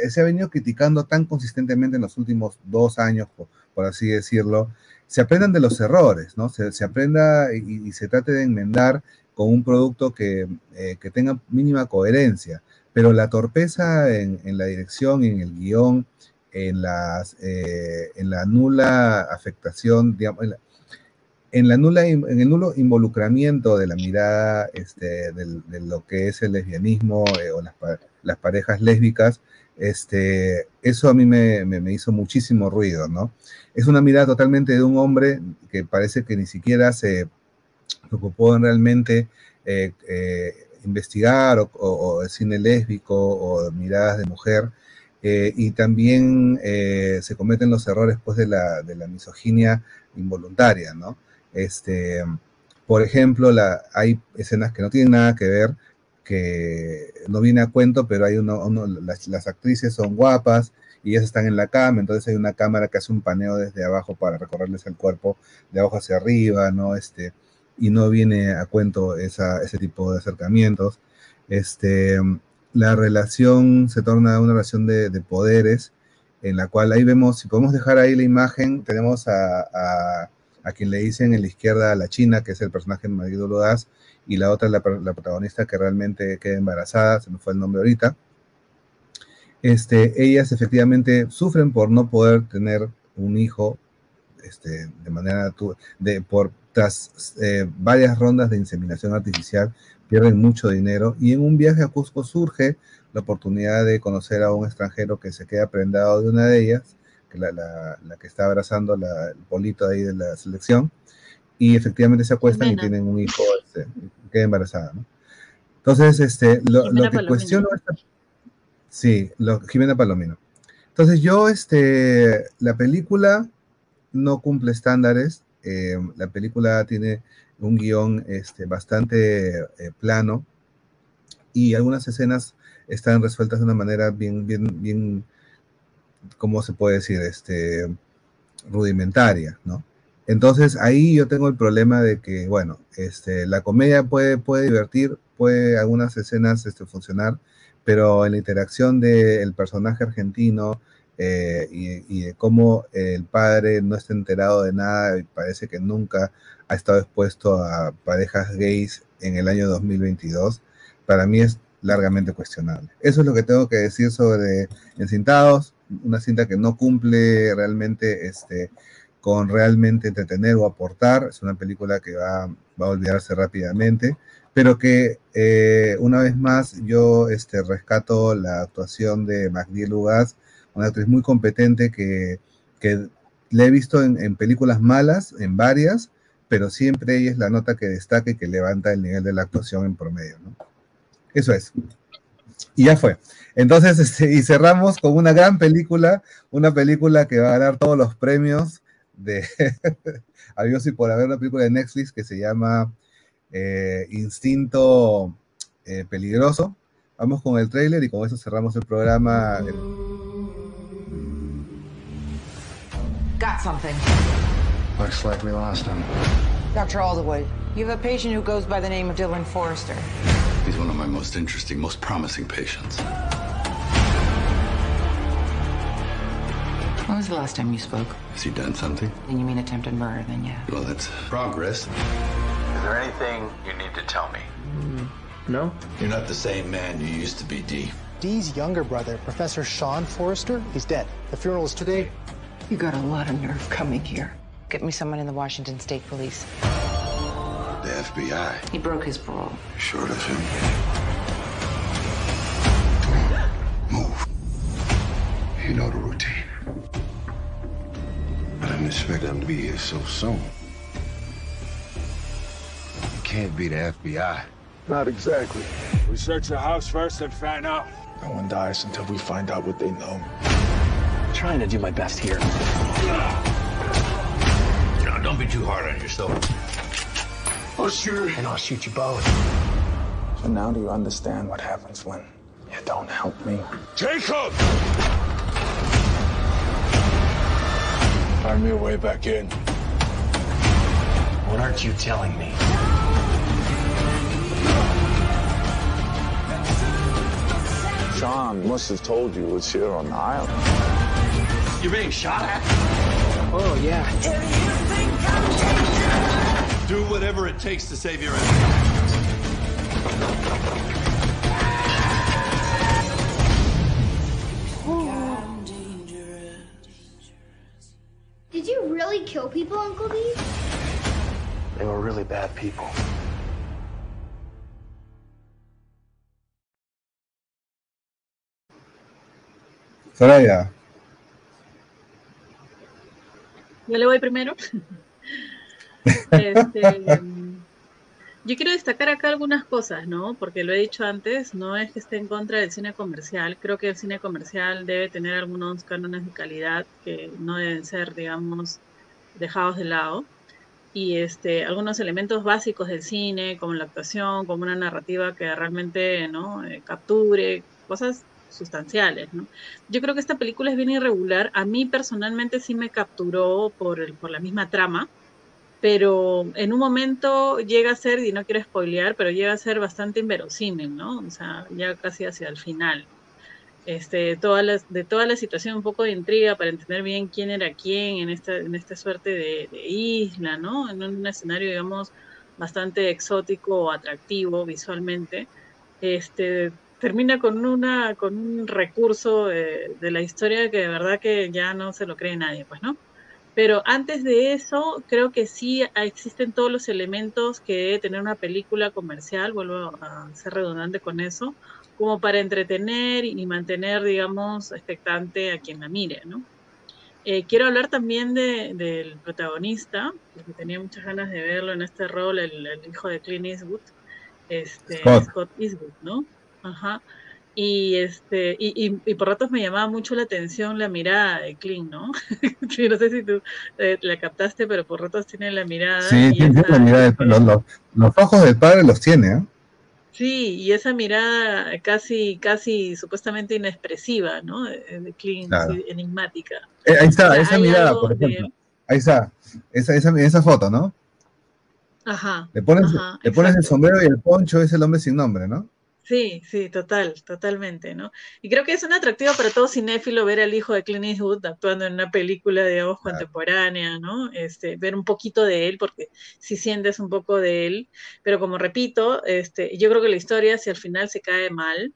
se ha venido criticando tan consistentemente en los últimos dos años, por, por así decirlo, se aprendan de los errores, ¿no? Se, se aprenda y, y se trate de enmendar con un producto que, eh, que tenga mínima coherencia. Pero la torpeza en, en la dirección, en el guión, en, las, eh, en la nula afectación, digamos, en la, En, la nula, en el nulo involucramiento de la mirada este, de, de lo que es el lesbianismo eh, o las, las parejas lésbicas, este, eso a mí me, me, me hizo muchísimo ruido, ¿no? Es una mirada totalmente de un hombre que parece que ni siquiera se preocupó en realmente eh, eh, investigar o, o, o el cine lésbico o miradas de mujer, eh, y también eh, se cometen los errores pues, de, la, de la misoginia involuntaria, ¿no? Este, por ejemplo, la, hay escenas que no tienen nada que ver, que no viene a cuento, pero hay uno, uno las, las actrices son guapas y ellos están en la cama, entonces hay una cámara que hace un paneo desde abajo para recorrerles el cuerpo de abajo hacia arriba, ¿no? Este, y no viene a cuento esa, ese tipo de acercamientos. Este, la relación se torna una relación de, de poderes, en la cual ahí vemos, si podemos dejar ahí la imagen, tenemos a, a, a quien le dicen en la izquierda a la China, que es el personaje de Marido Lodaz, y la otra es la, la protagonista que realmente queda embarazada, se me fue el nombre ahorita. Este, ellas efectivamente sufren por no poder tener un hijo, este, de manera, de, por, tras eh, varias rondas de inseminación artificial, pierden mucho dinero, y en un viaje a Cusco surge la oportunidad de conocer a un extranjero que se queda prendado de una de ellas, que la, la, la que está abrazando la, el bolito ahí de la selección, y efectivamente se acuestan Mena. y tienen un hijo, este, queda embarazada, ¿no? Entonces, este, lo, lo que Palomino. cuestiono... Esta, sí, lo, Jimena Palomino. Entonces yo, este, la película no cumple estándares, eh, la película tiene un guión este, bastante eh, plano, y algunas escenas están resueltas de una manera bien, bien, bien, ¿cómo se puede decir? Este, rudimentaria, ¿no? Entonces, ahí yo tengo el problema de que, bueno, este, la comedia puede, puede divertir, puede algunas escenas este, funcionar, pero en la interacción del personaje argentino eh, y, y de cómo el padre no está enterado de nada, y parece que nunca ha estado expuesto a parejas gays en el año dos mil veintidós, para mí es largamente cuestionable. Eso es lo que tengo que decir sobre Encintados, una cinta que no cumple realmente este, con realmente entretener o aportar. Es una película que va, va a olvidarse rápidamente, pero que eh, una vez más yo este, rescato la actuación de Magdiel Ugaz, una actriz muy competente que, que le he visto en, en películas malas, en varias, pero siempre ella es la nota que destaca y que levanta el nivel de la actuación en promedio, ¿no? Eso es. Y ya fue. Entonces, este, y cerramos con una gran película, una película que va a ganar todos los premios de adiós y por haber, una película de Netflix que se llama eh, Instinto eh, Peligroso. Vamos con el tráiler y con eso cerramos el programa. Got something. Looks like we lost him. Doctor Alderwood, you have a patient who goes by the name of Dylan Forrester. He's one of my most interesting, most promising patients. When was the last time you spoke? Has he done something? And you mean attempted murder, then yeah. Well, that's progress. Is there anything you need to tell me? Mm, no. You're not the same man you used to be, Dee. Dee's younger brother, Professor Sean Forrester, he's dead. The funeral is today. You got a lot of nerve coming here. Get me someone in the Washington State Police. The F B I. He broke his parole. Sure does him. Move. You know the routine. I didn't expect them to be here so soon. It can't be the F B I. Not exactly. We search the house first and find out. No one dies until we find out what they know. I'm trying to do my best here. No, don't be too hard on yourself. I'll shoot. And I'll shoot you both. So now do you understand what happens when you don't help me? Jacob! Find me a way back in. What aren't you telling me? John must have told you it's here on the island. You're being shot at? Oh, yeah. Do you think I'm Do whatever it takes to save your ass. Did you really kill people, Uncle D? They were really bad people. Soraya. Yo le voy primero. Este, yo quiero destacar acá algunas cosas, ¿no? Porque lo he dicho antes, no es que esté en contra del cine comercial. Creo que el cine comercial debe tener algunos cánones de calidad que no deben ser, digamos, dejados de lado. Y este, algunos elementos básicos del cine, como la actuación, como una narrativa que realmente, ¿no? Eh, capture cosas sustanciales, ¿no? Yo creo que esta película es bien irregular. A mí personalmente sí me capturó por, el, por la misma trama, pero en un momento llega a ser, y no quiero spoilear, pero llega a ser bastante inverosímil, ¿no? O sea, ya casi hacia el final. Este, todas las, de toda la situación, un poco de intriga para entender bien quién era quién en esta, en esta suerte de, de isla, ¿no? En un escenario, digamos, bastante exótico o atractivo visualmente. Este, termina con, una, con un recurso de, de la historia que de verdad que ya no se lo cree nadie, pues, ¿no? Pero antes de eso, creo que sí existen todos los elementos que debe tener una película comercial, vuelvo a ser redundante con eso, como para entretener y mantener, digamos, expectante a quien la mire, ¿no? Eh, quiero hablar también de, del protagonista, porque tenía muchas ganas de verlo en este rol, el, el hijo de Clint Eastwood, este, Scott. Scott Eastwood, ¿no? Ajá. Y, este, y, y, y por ratos me llamaba mucho la atención la mirada de Clint, ¿no? No sé si tú eh, la captaste, pero por ratos tiene la mirada. Sí, tiene esa... la mirada. De, los, los, los ojos del padre los tiene, ¿eh? Sí, y esa mirada casi, casi supuestamente inexpresiva, ¿no? De Clint, claro. Enigmática. Eh, ahí está, o sea, esa mirada, por ejemplo. De... Ahí está, esa, esa, esa foto, ¿no? Ajá. Le pones, ajá, le pones el sombrero y el poncho, es el hombre sin nombre, ¿no? Sí, sí, total, totalmente, ¿no? Y creo que es un atractivo para todo cinéfilo ver al hijo de Clint Eastwood actuando en una película, digamos, claro, contemporánea, ¿no? Este, ver un poquito de él, porque sí sientes un poco de él, pero como repito, este, yo creo que la historia si al final se cae mal,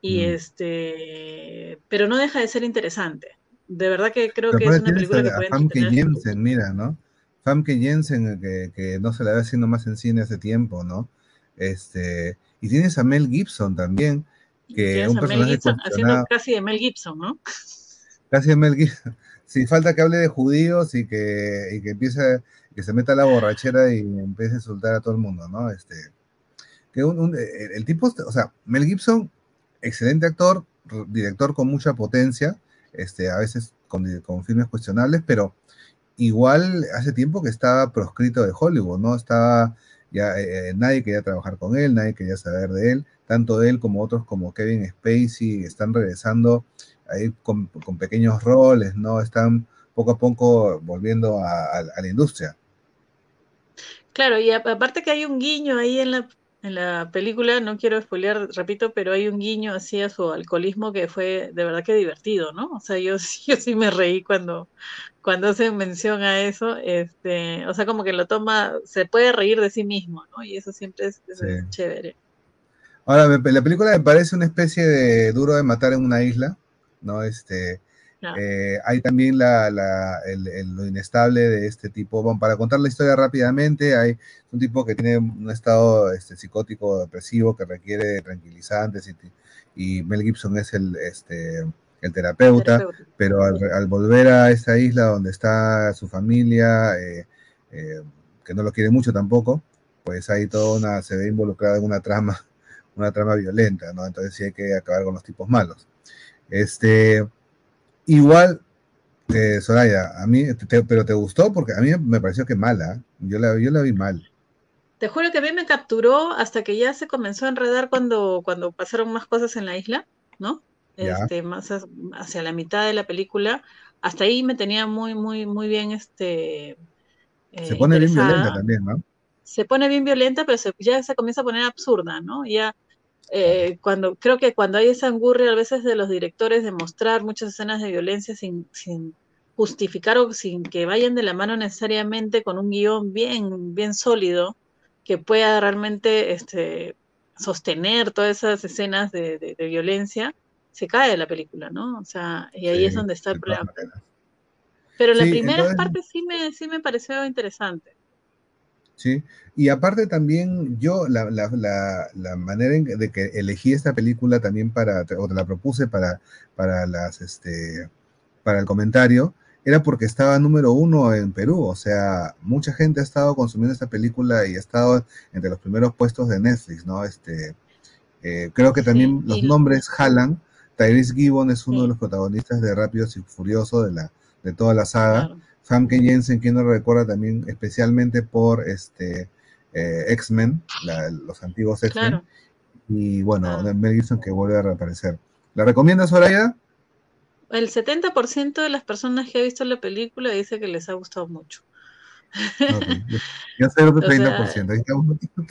y mm. este, pero no deja de ser interesante. De verdad que creo pero que es una película que puede entretener. Famke Janssen, mira, ¿no? Famke Janssen, que, que no se la ve haciendo más en cine hace tiempo, ¿no? Este... Y tienes a Mel Gibson también, que es un personaje Gibson, haciendo casi de Mel Gibson, ¿no? Casi de Mel Gibson. Sí, falta que hable de judíos y que, y que empiece, que se meta a la borrachera y empiece a insultar a todo el mundo, ¿no? Este, que un, un, el tipo, o sea, Mel Gibson, excelente actor, director con mucha potencia, este, a veces con, con filmes cuestionables, pero igual hace tiempo que estaba proscrito de Hollywood, ¿no? Estaba... Ya, eh, nadie quería trabajar con él, nadie quería saber de él, tanto él como otros como Kevin Spacey están regresando ahí con, con pequeños roles, ¿no? Están poco a poco volviendo a, a, a la industria. Claro, y aparte que hay un guiño ahí en la, en la película, no quiero spoilear, repito, pero hay un guiño así a su alcoholismo que fue de verdad que divertido, ¿no? O sea, yo, yo sí me reí cuando... cuando hace mención a eso, este, o sea, como que lo toma, se puede reír de sí mismo, ¿no? Y eso siempre es, es sí. Chévere. Ahora, me, la película me parece una especie de Duro de matar en una isla, ¿no? Este, no. Eh, hay también la, la, el, el, lo inestable de este tipo. Bueno, para contar la historia rápidamente, hay un tipo que tiene un estado este, psicótico depresivo que requiere tranquilizantes y, y Mel Gibson es el... Este, el terapeuta, terapeuta. Pero al, al volver a esa isla donde está su familia, eh, eh, que no lo quiere mucho tampoco, pues ahí toda una, se ve involucrada en una trama, una trama violenta, ¿no? Entonces sí hay que acabar con los tipos malos. Este, igual, eh, Soraya, a mí, te, pero te gustó porque a mí me pareció que mala, yo la, yo la vi mal. Te juro que a mí me capturó hasta que ya se comenzó a enredar cuando, cuando pasaron más cosas en la isla, ¿no? Este, más hacia la mitad de la película, hasta ahí me tenía muy, muy, muy bien este, eh, se pone interesada. Bien violenta también, ¿no? Se pone bien violenta, pero se, ya se comienza a poner absurda, ¿no? Ya, eh, cuando, creo que cuando hay esa angurria a veces de los directores de mostrar muchas escenas de violencia sin, sin justificar o sin que vayan de la mano necesariamente con un guión bien, bien sólido que pueda realmente este, sostener todas esas escenas de, de, de violencia, se cae de la película, ¿no? O sea, y ahí sí, es donde está el problema. Pero la sí, primera entonces, parte sí me, sí me pareció interesante. Sí, y aparte también yo, la, la, la, la manera en de que elegí esta película también para, o te la propuse para, para, las, este, para el comentario, era porque estaba número uno en Perú, o sea, mucha gente ha estado consumiendo esta película y ha estado entre los primeros puestos de Netflix, ¿no? Este, eh, creo que también sí, los y... nombres jalan. Tyrese Gibbon es uno sí. de los protagonistas de Rápidos y Furiosos de, la, de toda la saga. Claro. Famke Janssen, quien nos recuerda también especialmente por este, eh, X-Men, los antiguos X-Men. Claro. Y bueno, claro. Mel Gibson que vuelve a reaparecer. ¿La recomiendas, Soraya? El setenta por ciento de las personas que ha visto la película dice que les ha gustado mucho. Okay. Yo soy el otro treinta por ciento. O sea... Ahí está un poquito.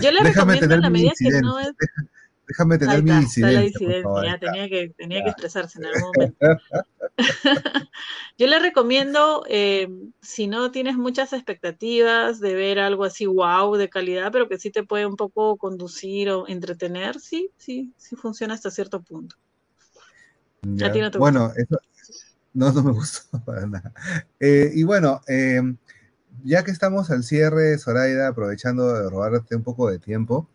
Yo le recomiendo en la medida que no es... Déjame tener mi disidencia. Ya tenía que, tenía que expresarse en algún momento. Yo le recomiendo, eh, si no tienes muchas expectativas de ver algo así, wow, de calidad, pero que sí te puede un poco conducir o entretener, sí, sí, sí funciona hasta cierto punto. Ya. A ti no te gusta. Bueno, eso, no, no me gustó para nada. Eh, y bueno, eh, ya que estamos al cierre, Soraya, aprovechando de robarte un poco de tiempo,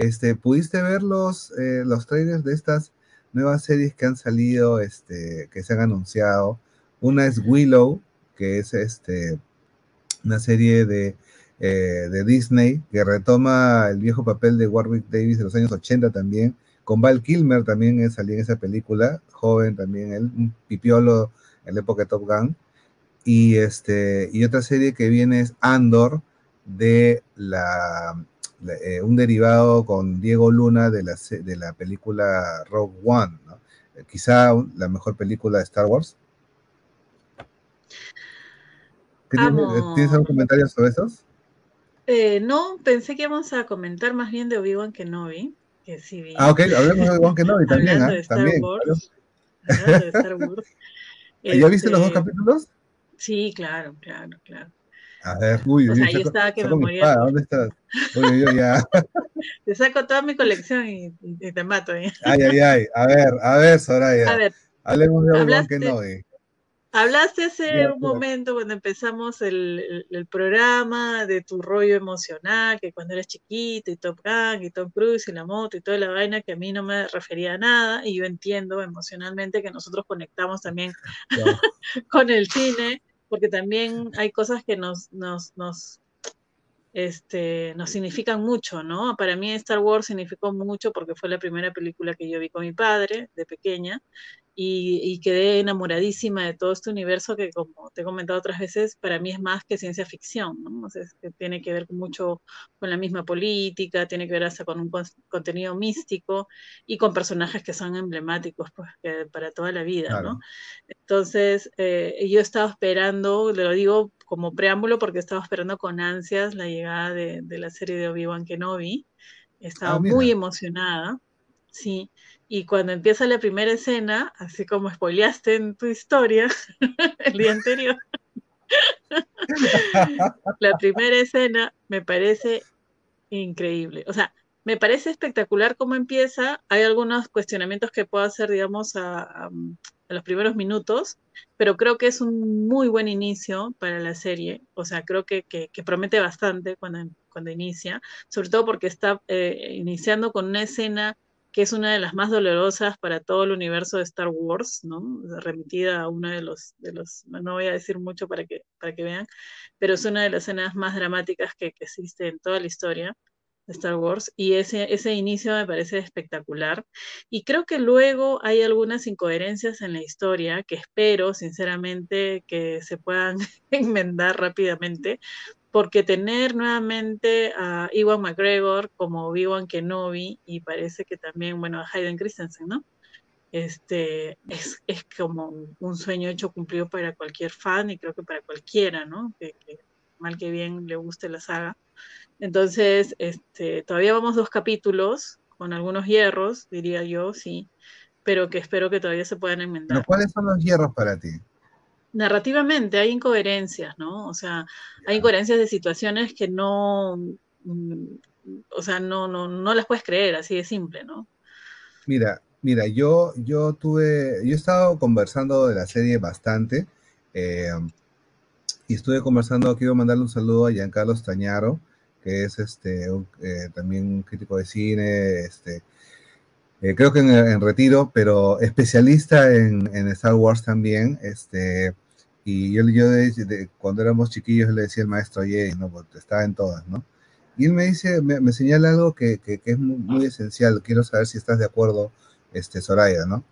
Este, ¿pudiste ver los, eh, los trailers de estas nuevas series que han salido, este, que se han anunciado? Una es Willow, que es este, una serie de, eh, de Disney, que retoma el viejo papel de Warwick Davis de los años ochenta también, con Val Kilmer también salía en esa película, joven también él, un pipiolo en la época de Top Gun. Y, este, y otra serie que viene es Andor, de la... Eh, un derivado con Diego Luna de la, de la película Rogue One, ¿no? Eh, quizá un, la mejor película de Star Wars. ¿Tienes, ¿tienes algún comentario sobre esos? Eh, no, pensé que íbamos a comentar más bien de Obi-Wan Kenobi, que sí vi. Ah, ok, hablemos de Obi-Wan Kenobi también. Hablando, ¿eh? De Star también, Wars, claro. Hablando de Star Wars. ¿Ya este... viste los dos capítulos? Sí, claro, claro, claro. A ver, uy, o sea, yo, yo estaba que me moría. ¿Dónde estás? Oye, yo ya. Te saco toda mi colección y, y te mato. ¿Eh? Ay, ay, ay. A ver, a ver, Soraya. A ver. Hablemos de algo que no. ¿Eh? Hablaste hace ya, un claro. momento cuando empezamos el, el, el programa de tu rollo emocional, que cuando eras chiquito y Top Gun y Tom Cruise y la moto y toda la vaina, que a mí no me refería a nada, y yo entiendo emocionalmente que nosotros conectamos también claro. con el cine. Porque también hay cosas que nos, nos, nos, este, nos significan mucho, ¿no? Para mí Star Wars significó mucho porque fue la primera película que yo vi con mi padre de pequeña y, y quedé enamoradísima de todo este universo que, como te he comentado otras veces, para mí es más que ciencia ficción, ¿no? O sea, es que tiene que ver mucho con la misma política, tiene que ver hasta con un con, contenido místico y con personajes que son emblemáticos pues, que, para toda la vida, claro. ¿no? Entonces, eh, yo estaba esperando, lo digo como preámbulo porque estaba esperando con ansias la llegada de, de la serie de Obi-Wan Kenobi. Estaba ah, muy emocionada, sí. Y cuando empieza la primera escena, así como spoileaste en tu historia el día anterior, la primera escena me parece increíble. O sea, me parece espectacular cómo empieza. Hay algunos cuestionamientos que puedo hacer, digamos, a... a a los primeros minutos, pero creo que es un muy buen inicio para la serie, o sea, creo que, que, que promete bastante cuando, cuando inicia, sobre todo porque está eh, iniciando con una escena que es una de las más dolorosas para todo el universo de Star Wars, ¿no? Remitida a una de los, de los, no voy a decir mucho para que, para que vean, pero es una de las escenas más dramáticas que, que existe en toda la historia de Star Wars, y ese, ese inicio me parece espectacular, y creo que luego hay algunas incoherencias en la historia que espero, sinceramente, que se puedan enmendar rápidamente, porque tener nuevamente a Ewan McGregor como Obi-Wan Kenobi, y parece que también, bueno, a Hayden Christensen, ¿no? Este, es, es como un sueño hecho cumplido para cualquier fan, y creo que para cualquiera, ¿no? Que, que mal que bien le guste la saga. Entonces, este, todavía vamos dos capítulos, con algunos hierros, diría yo, sí, pero que espero que todavía se puedan enmendar. ¿Pero cuáles son los hierros para ti? Narrativamente hay incoherencias, ¿no? O sea, hay incoherencias de situaciones que no, o sea, no, no, no las puedes creer, así de simple, ¿no? Mira, mira, yo, yo tuve, yo he estado conversando de la serie bastante, eh, y estuve conversando, quiero mandarle un saludo a Giancarlo Stagnaro, que es este un, eh, también un crítico de cine, este, eh, creo que en, en retiro, pero especialista en, en Star Wars también. Este, y yo, yo de, de, cuando éramos chiquillos le decía al maestro Jay, ¿no? Porque estaba en todas, ¿no? Y él me dice, me, me señala algo que, que, que es muy, muy esencial. Quiero saber si estás de acuerdo, este, Soraya, ¿no?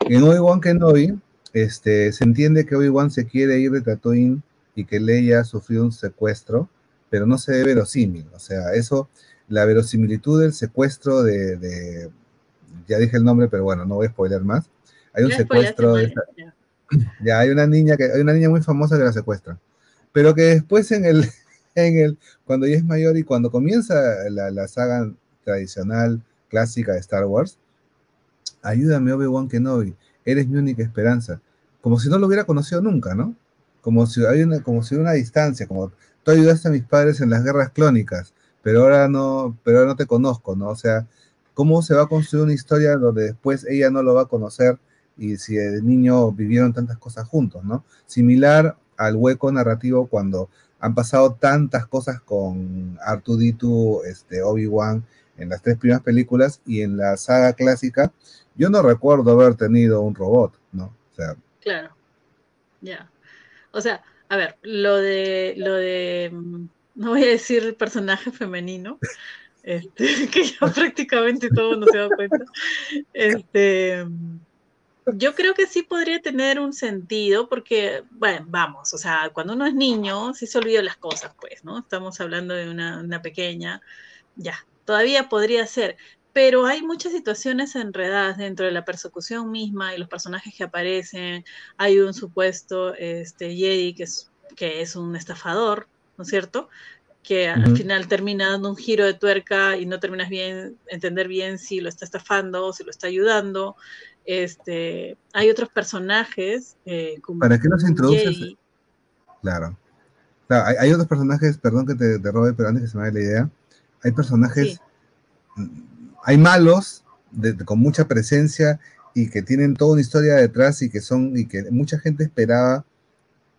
En Obi-Wan Kenobi, este, se entiende que Obi-Wan se quiere ir de Tatooine y que Leia sufrió un secuestro. pero no se ve verosímil. O sea, eso, la verosimilitud del secuestro de, de ya dije el nombre, pero bueno, no voy a spoiler más. Hay un secuestro de esta, ya hay una niña que hay una niña muy famosa que la secuestra, pero que después en el en el cuando ella es mayor y cuando comienza la, la saga tradicional clásica de Star Wars, ayúdame Obi-Wan Kenobi, eres mi única esperanza, como si no lo hubiera conocido nunca, ¿no? Como si hay una, como si una distancia, como tú ayudaste a mis padres en las guerras clónicas, pero ahora no, pero ahora no te conozco, ¿no? O sea, ¿cómo se va a construir una historia donde después ella no lo va a conocer y si de niño vivieron tantas cosas juntos, ¿no? Similar al hueco narrativo cuando han pasado tantas cosas con R dos D dos, este, Obi-Wan, en las tres primeras películas y en la saga clásica, yo no recuerdo haber tenido un robot, ¿no? O sea, claro, ya. Yeah. O sea, a ver, lo de, lo de, no voy a decir el personaje femenino, este, que ya prácticamente todo no se da cuenta, este... Yo creo que sí podría tener un sentido porque, bueno, vamos, o sea, cuando uno es niño, sí se olvida las cosas, pues, ¿no? Estamos hablando de una, una pequeña, ya, todavía podría ser, pero hay muchas situaciones enredadas dentro de la persecución misma y los personajes que aparecen. Hay un supuesto este, Jedi que es, que es un estafador, ¿no es cierto?, que al final termina dando un giro de tuerca y no terminas bien, entender bien si lo está estafando o si lo está ayudando. Este, hay otros personajes... Eh, como ¿Para qué los introduces? Jay. Claro. claro hay, hay otros personajes, perdón que te, te robe, pero antes que se me vaya la idea, hay personajes, sí. hay malos, de, de, con mucha presencia, y que tienen toda una historia detrás, y que son, y que mucha gente esperaba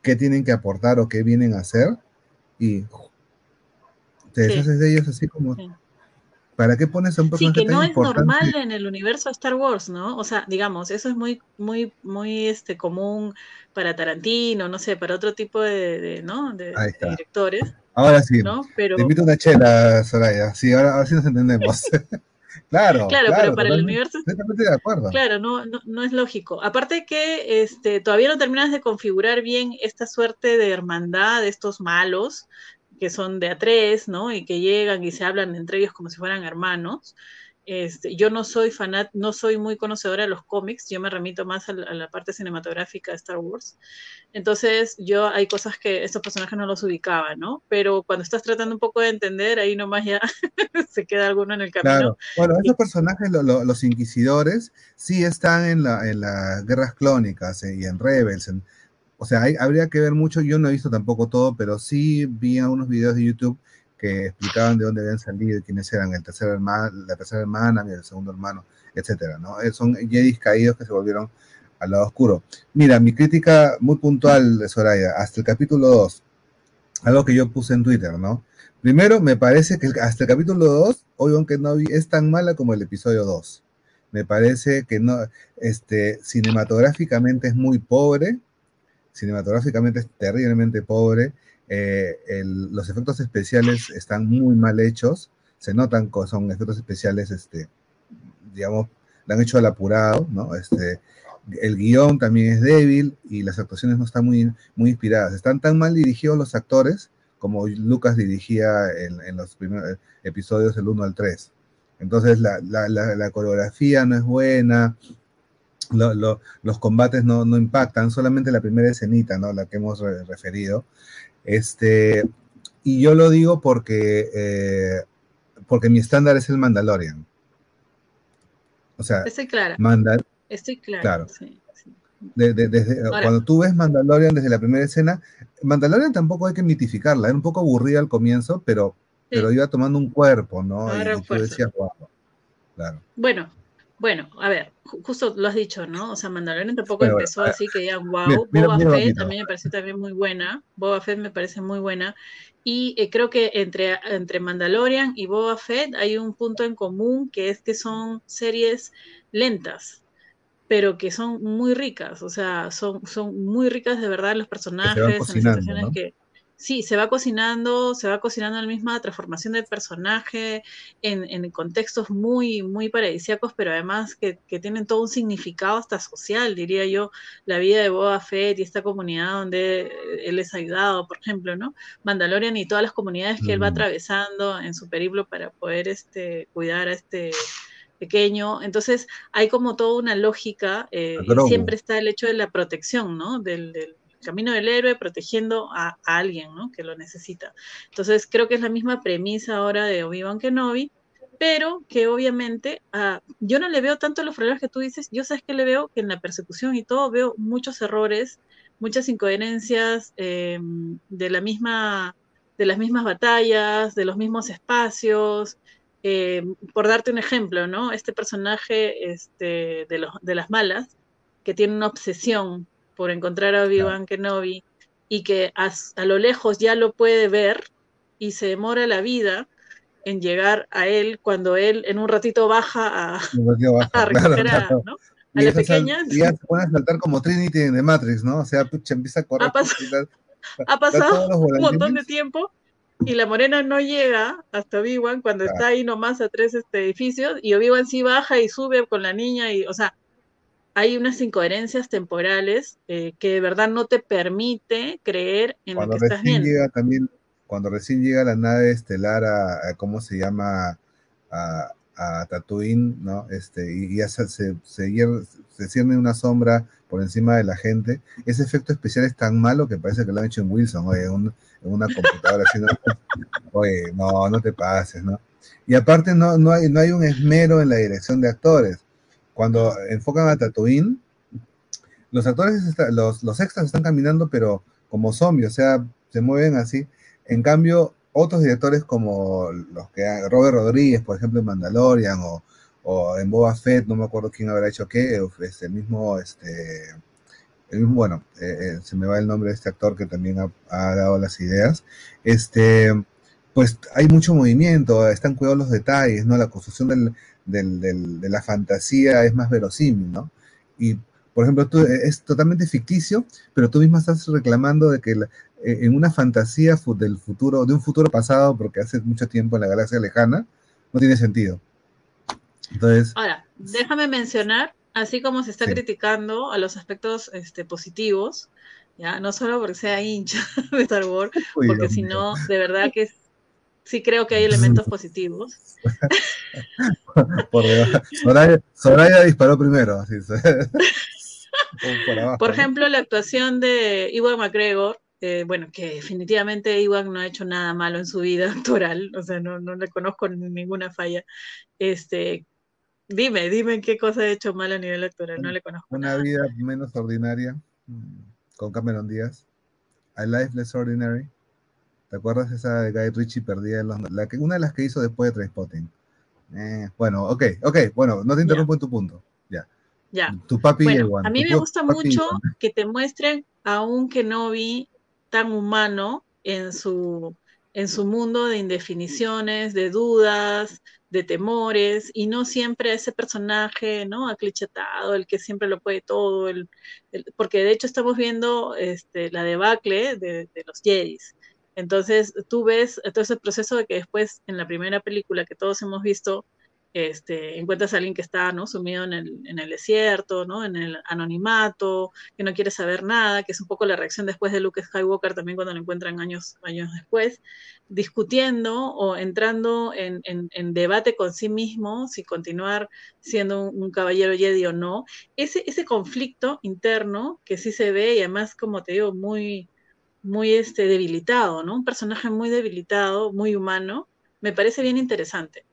qué tienen que aportar o qué vienen a hacer, y... Te deshaces sí. de ellos así como... Sí. ¿Para qué pones a un personaje tan importante? Sí, que no es normal en el universo Star Wars, ¿no? O sea, digamos, eso es muy muy muy este, común para Tarantino, no sé, para otro tipo de, de, ¿no? de, de directores. Ahora sí, ¿no? Pero... te invito una chela, Soraya. Sí, ahora, ahora sí nos entendemos. Claro, claro, claro, pero para el universo... De acuerdo. Claro, no, no, no es lógico. Aparte que este, todavía no terminas de configurar bien esta suerte de hermandad de estos malos, que son de a tres, ¿no? Y que llegan y se hablan entre ellos como si fueran hermanos. Este, yo no soy fanat, no soy muy conocedora de los cómics, yo me remito más a la, a la parte cinematográfica de Star Wars. Entonces, yo hay cosas que estos personajes no los ubicaba, ¿no? Pero cuando estás tratando un poco de entender, ahí nomás ya se queda alguno en el camino. Claro. Bueno, estos personajes, lo, lo, los inquisidores, sí están en, la, en las guerras clónicas eh, y en Rebels, en... O sea, hay, habría que ver mucho, yo no he visto tampoco todo, pero sí vi algunos videos de YouTube que explicaban de dónde habían salido, quiénes eran, el tercer hermano, la tercera hermana, el segundo hermano, etcétera, ¿no? Son jedis caídos que se volvieron al lado oscuro. Mira, mi crítica muy puntual de Soraya, hasta el capítulo dos, algo que yo puse en Twitter, ¿no? Primero, me parece que hasta el capítulo dos, Obi-Wan Kenobi es tan mala como el episodio dos. Me parece que no, este, cinematográficamente es muy pobre, cinematográficamente es terriblemente pobre, eh, el, los efectos especiales están muy mal hechos, se notan que son efectos especiales, este, digamos, lo han hecho al apurado, ¿no? Este, el guión también es débil y las actuaciones no están muy, muy inspiradas, están tan mal dirigidos los actores como Lucas dirigía en, en los primeros episodios del uno al tres, entonces la, la, la, la coreografía no es buena. Lo, lo, los combates no, no impactan, solamente la primera escenita, ¿no? La que hemos re referido. Este, y yo lo digo porque, eh, porque mi estándar es el Mandalorian. O sea, estoy clara. Mandal estoy clara. Claro. Sí, sí. De, de, desde, cuando tú ves Mandalorian desde la primera escena, Mandalorian tampoco hay que mitificarla, era un poco aburrida al comienzo, pero, sí. pero iba tomando un cuerpo, ¿no? Ahora y tú decías, wow. Claro. Bueno. Bueno, a ver, justo lo has dicho, ¿no? O sea, Mandalorian tampoco bueno, empezó bueno, así que digan, wow, mira, mira, Boba mira, Fett mira. también me pareció también muy buena, Boba Fett me parece muy buena, y eh, creo que entre, entre Mandalorian y Boba Fett hay un punto en común que es que son series lentas, pero que son muy ricas, o sea, son, son muy ricas de verdad los personajes, en las situaciones ¿no? que... Sí, se va cocinando, se va cocinando la misma transformación del personaje en, en contextos muy, muy paradisíacos, pero además que, que tienen todo un significado hasta social, diría yo, la vida de Boba Fett y esta comunidad donde él es ayudado, por ejemplo, ¿no? Mandalorian y todas las comunidades que él va atravesando en su periplo para poder este, cuidar a este pequeño. Entonces hay como toda una lógica, eh, y siempre está el hecho de la protección, ¿no? Del, del camino del héroe protegiendo a, a alguien, ¿no? Que lo necesita. Entonces creo que es la misma premisa ahora de Obi-Wan Kenobi, pero que obviamente uh, yo no le veo tanto los problemas que tú dices. Yo sabes que le veo que en la persecución y todo veo muchos errores, muchas incoherencias eh, de la misma, de las mismas batallas, de los mismos espacios. Eh, por darte un ejemplo, ¿no? Este personaje este, de, los, de las malas que tiene una obsesión por encontrar a Obi-Wan Kenobi, y que a, a lo lejos ya lo puede ver, y se demora la vida en llegar a él, cuando él en un ratito baja a, baja, a recuperar, claro, claro. ¿No? A y la pequeña. Sal, y ya se pone a saltar como Trinity en The Matrix, ¿no? O sea, pucha, empieza a correr. Ha, pas tal, ha pasado un montón de tiempo, y la morena no llega hasta Obi-Wan, cuando claro. está ahí nomás a tres este, edificios, y Obi-Wan sí baja y sube con la niña, y, o sea, hay unas incoherencias temporales eh, que de verdad no te permite creer en cuando lo que estás viendo. Llega también, cuando recién llega la nave estelar a, a ¿cómo se llama? A, a Tatooine, ¿no? Este, y ya se, se, se, se cierne una sombra por encima de la gente. Ese efecto especial es tan malo que parece que lo han hecho en Wilson, oye, en, un, en una computadora haciendo... Oye, no, no te pases, ¿no? Y aparte no, no, hay, no hay un esmero en la dirección de actores. Cuando enfocan a Tatooine, los actores, está, los, los extras están caminando, pero como zombies, o sea, se mueven así. En cambio, otros directores como los que Robert Rodríguez, por ejemplo, en Mandalorian, o, o en Boba Fett, no me acuerdo quién habrá hecho qué, es el mismo, este, el mismo, bueno, eh, se me va el nombre de este actor que también ha, ha dado las ideas, este... pues hay mucho movimiento, están cuidados los detalles, ¿no? La construcción del, del, del, de la fantasía es más verosímil, ¿no? Y, por ejemplo, tú, es totalmente ficticio, pero tú misma estás reclamando de que la, en una fantasía del futuro, de un futuro pasado, porque hace mucho tiempo en la galaxia lejana, no tiene sentido. Entonces... Ahora, déjame mencionar, así como se está sí. criticando a los aspectos este, positivos, ¿ya? No solo porque sea hincha de Star Wars, Uy, porque si no, de verdad que es sí creo que hay elementos positivos. Por Soraya, Soraya disparó primero. Así, por, abajo, por ejemplo, ¿no? La actuación de Ewan McGregor, eh, bueno, que definitivamente Ewan no ha hecho nada malo en su vida actoral, o sea, no, no le conozco ninguna falla. Este, dime, dime qué cosa ha hecho mal a nivel actoral, no le conozco Una nada. Vida menos ordinaria, con Cameron Díaz. A Life Less Ordinary. ¿Te acuerdas esa de Guy Ritchie perdida en los... La que, una de las que hizo después de Trainspotting. Eh, bueno, ok, ok, bueno, no te interrumpo yeah. en tu punto. Ya. Yeah. Yeah. Tu papi bueno, y el guante. A mí me gusta mucho que te muestren a un Kenobi tan humano en su, en su mundo de indefiniciones, de dudas, de temores, y no siempre a ese personaje, ¿no? Aclichatado, el que siempre lo puede todo, el, el, porque de hecho estamos viendo este, la debacle de, de los Jedis. Entonces, tú ves todo ese proceso de que después, en la primera película que todos hemos visto, este, encuentras a alguien que está, ¿no? Sumido en el, en el desierto, ¿no? En el anonimato, que no quiere saber nada, que es un poco la reacción después de Luke Skywalker también cuando lo encuentran años, años después, discutiendo o entrando en, en, en debate con sí mismo, si continuar siendo un, un caballero Jedi o no. Ese, ese conflicto interno que sí se ve y además, como te digo, muy... muy este, debilitado, ¿no? Un personaje muy debilitado, muy humano, me parece bien interesante.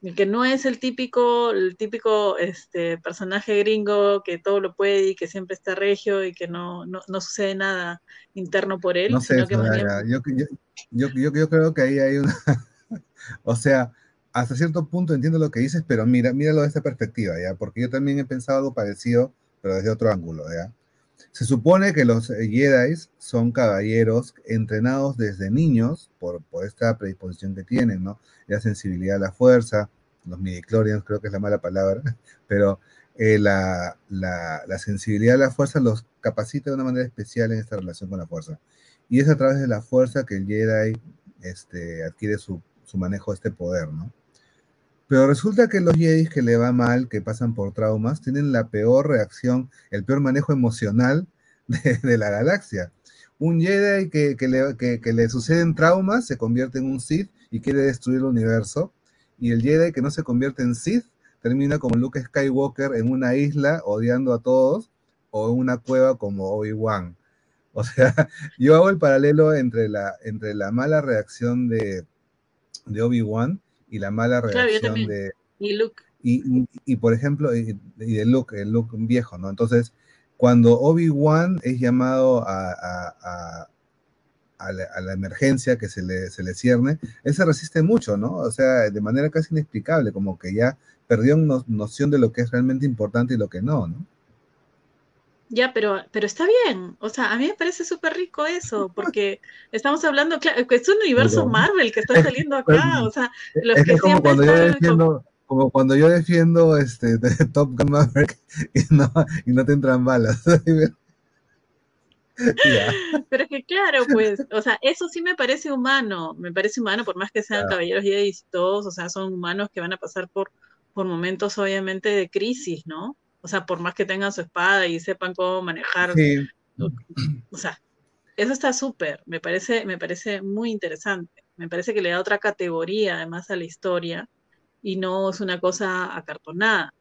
Y que no es el típico, el típico este, personaje gringo que todo lo puede y que siempre está regio y que no, no, no sucede nada interno por él. No sé, sino que más bien... yo, yo, yo, yo, yo creo que ahí hay una... o sea, hasta cierto punto entiendo lo que dices, pero mira, míralo de esta perspectiva, ¿ya? Porque yo también he pensado algo parecido, pero desde otro ángulo, ¿ya? Se supone que los Jedi son caballeros entrenados desde niños por, por esta predisposición que tienen, ¿no? La sensibilidad a la fuerza, los midichlorians, creo que es la mala palabra, pero eh, la, la, la sensibilidad a la fuerza los capacita de una manera especial en esta relación con la fuerza. y es a través de la fuerza que el Jedi este, adquiere su, su manejo de este poder, ¿no? Pero resulta que los Jedi que le va mal, que pasan por traumas, tienen la peor reacción, el peor manejo emocional de, de la galaxia. Un Jedi que, que, le, que, que le suceden traumas se convierte en un Sith y quiere destruir el universo, y el Jedi que no se convierte en Sith termina como Luke Skywalker en una isla odiando a todos, o en una cueva como Obi-Wan. O sea, yo hago el paralelo entre la, entre la mala reacción de, de Obi-Wan y la mala reacción claro, de... Y Luke. Y, y, y por ejemplo, y, y de Luke, el Luke viejo, ¿no? Entonces, cuando Obi-Wan es llamado a, a, a, a, la, a la emergencia que se le, se le cierne, él se resiste mucho, ¿no? O sea, de manera casi inexplicable, como que ya perdió no, noción de lo que es realmente importante y lo que no, ¿no? Ya, pero, pero está bien. O sea, a mí me parece súper rico eso, porque estamos hablando, claro, es un universo Marvel que está saliendo acá. O sea, los es que, que como siempre cuando están yo defiendo, con... como cuando yo defiendo este de Top Gun Maverick y no, y no te entran balas. Yeah. Pero es que claro, pues, o sea, eso sí me parece humano, me parece humano, por más que sean yeah. caballeros y todos, o sea, son humanos que van a pasar por, por momentos obviamente de crisis, ¿no? O sea, por más que tengan su espada y sepan cómo manejar. Sí. O sea, eso está súper. Me parece, me parece muy interesante. Me parece que le da otra categoría, además, a la historia. Y no es una cosa acartonada.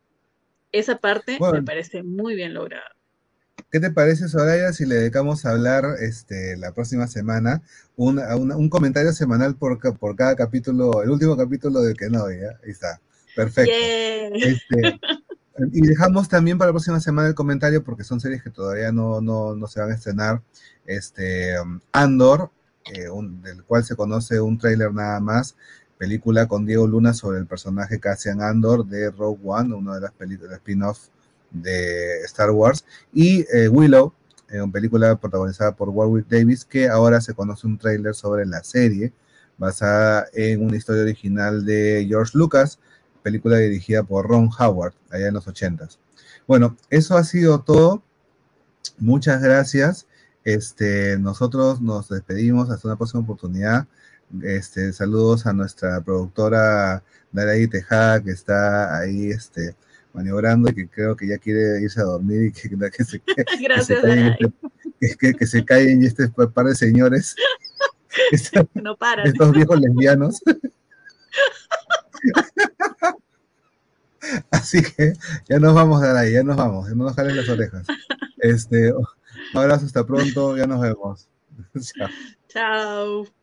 Esa parte bueno, me parece muy bien lograda. ¿Qué te parece, Soraya, si le dedicamos a hablar este, la próxima semana un, un, un comentario semanal por, por cada capítulo, el último capítulo de Kenobi? ¿eh? Ahí está. Perfecto. Yeah. Este... Y dejamos también para la próxima semana el comentario, porque son series que todavía no, no, no se van a estrenar. Este, um, Andor, eh, un, del cual se conoce un tráiler nada más, película con Diego Luna sobre el personaje Cassian Andor de Rogue One, una de las películas spin-off de Star Wars. Y eh, Willow, eh, una película protagonizada por Warwick Davis, que ahora se conoce un tráiler sobre la serie, basada en una historia original de George Lucas, película dirigida por Ron Howard, allá en los ochentas. Bueno, eso ha sido todo. Muchas gracias. Este, nosotros nos despedimos hasta una próxima oportunidad. Este, saludos a nuestra productora Araí Tejada, que está ahí este, maniobrando y que creo que ya quiere irse a dormir y que, que, se, que, gracias, que, que, que se callen este par de señores. Estos, no paran. Estos viejos lesbianos. Así que ya nos vamos a dar ahí, ya nos vamos, no nos jalen las orejas. Este, un abrazo, hasta pronto, ya nos vemos. Chao. Chao.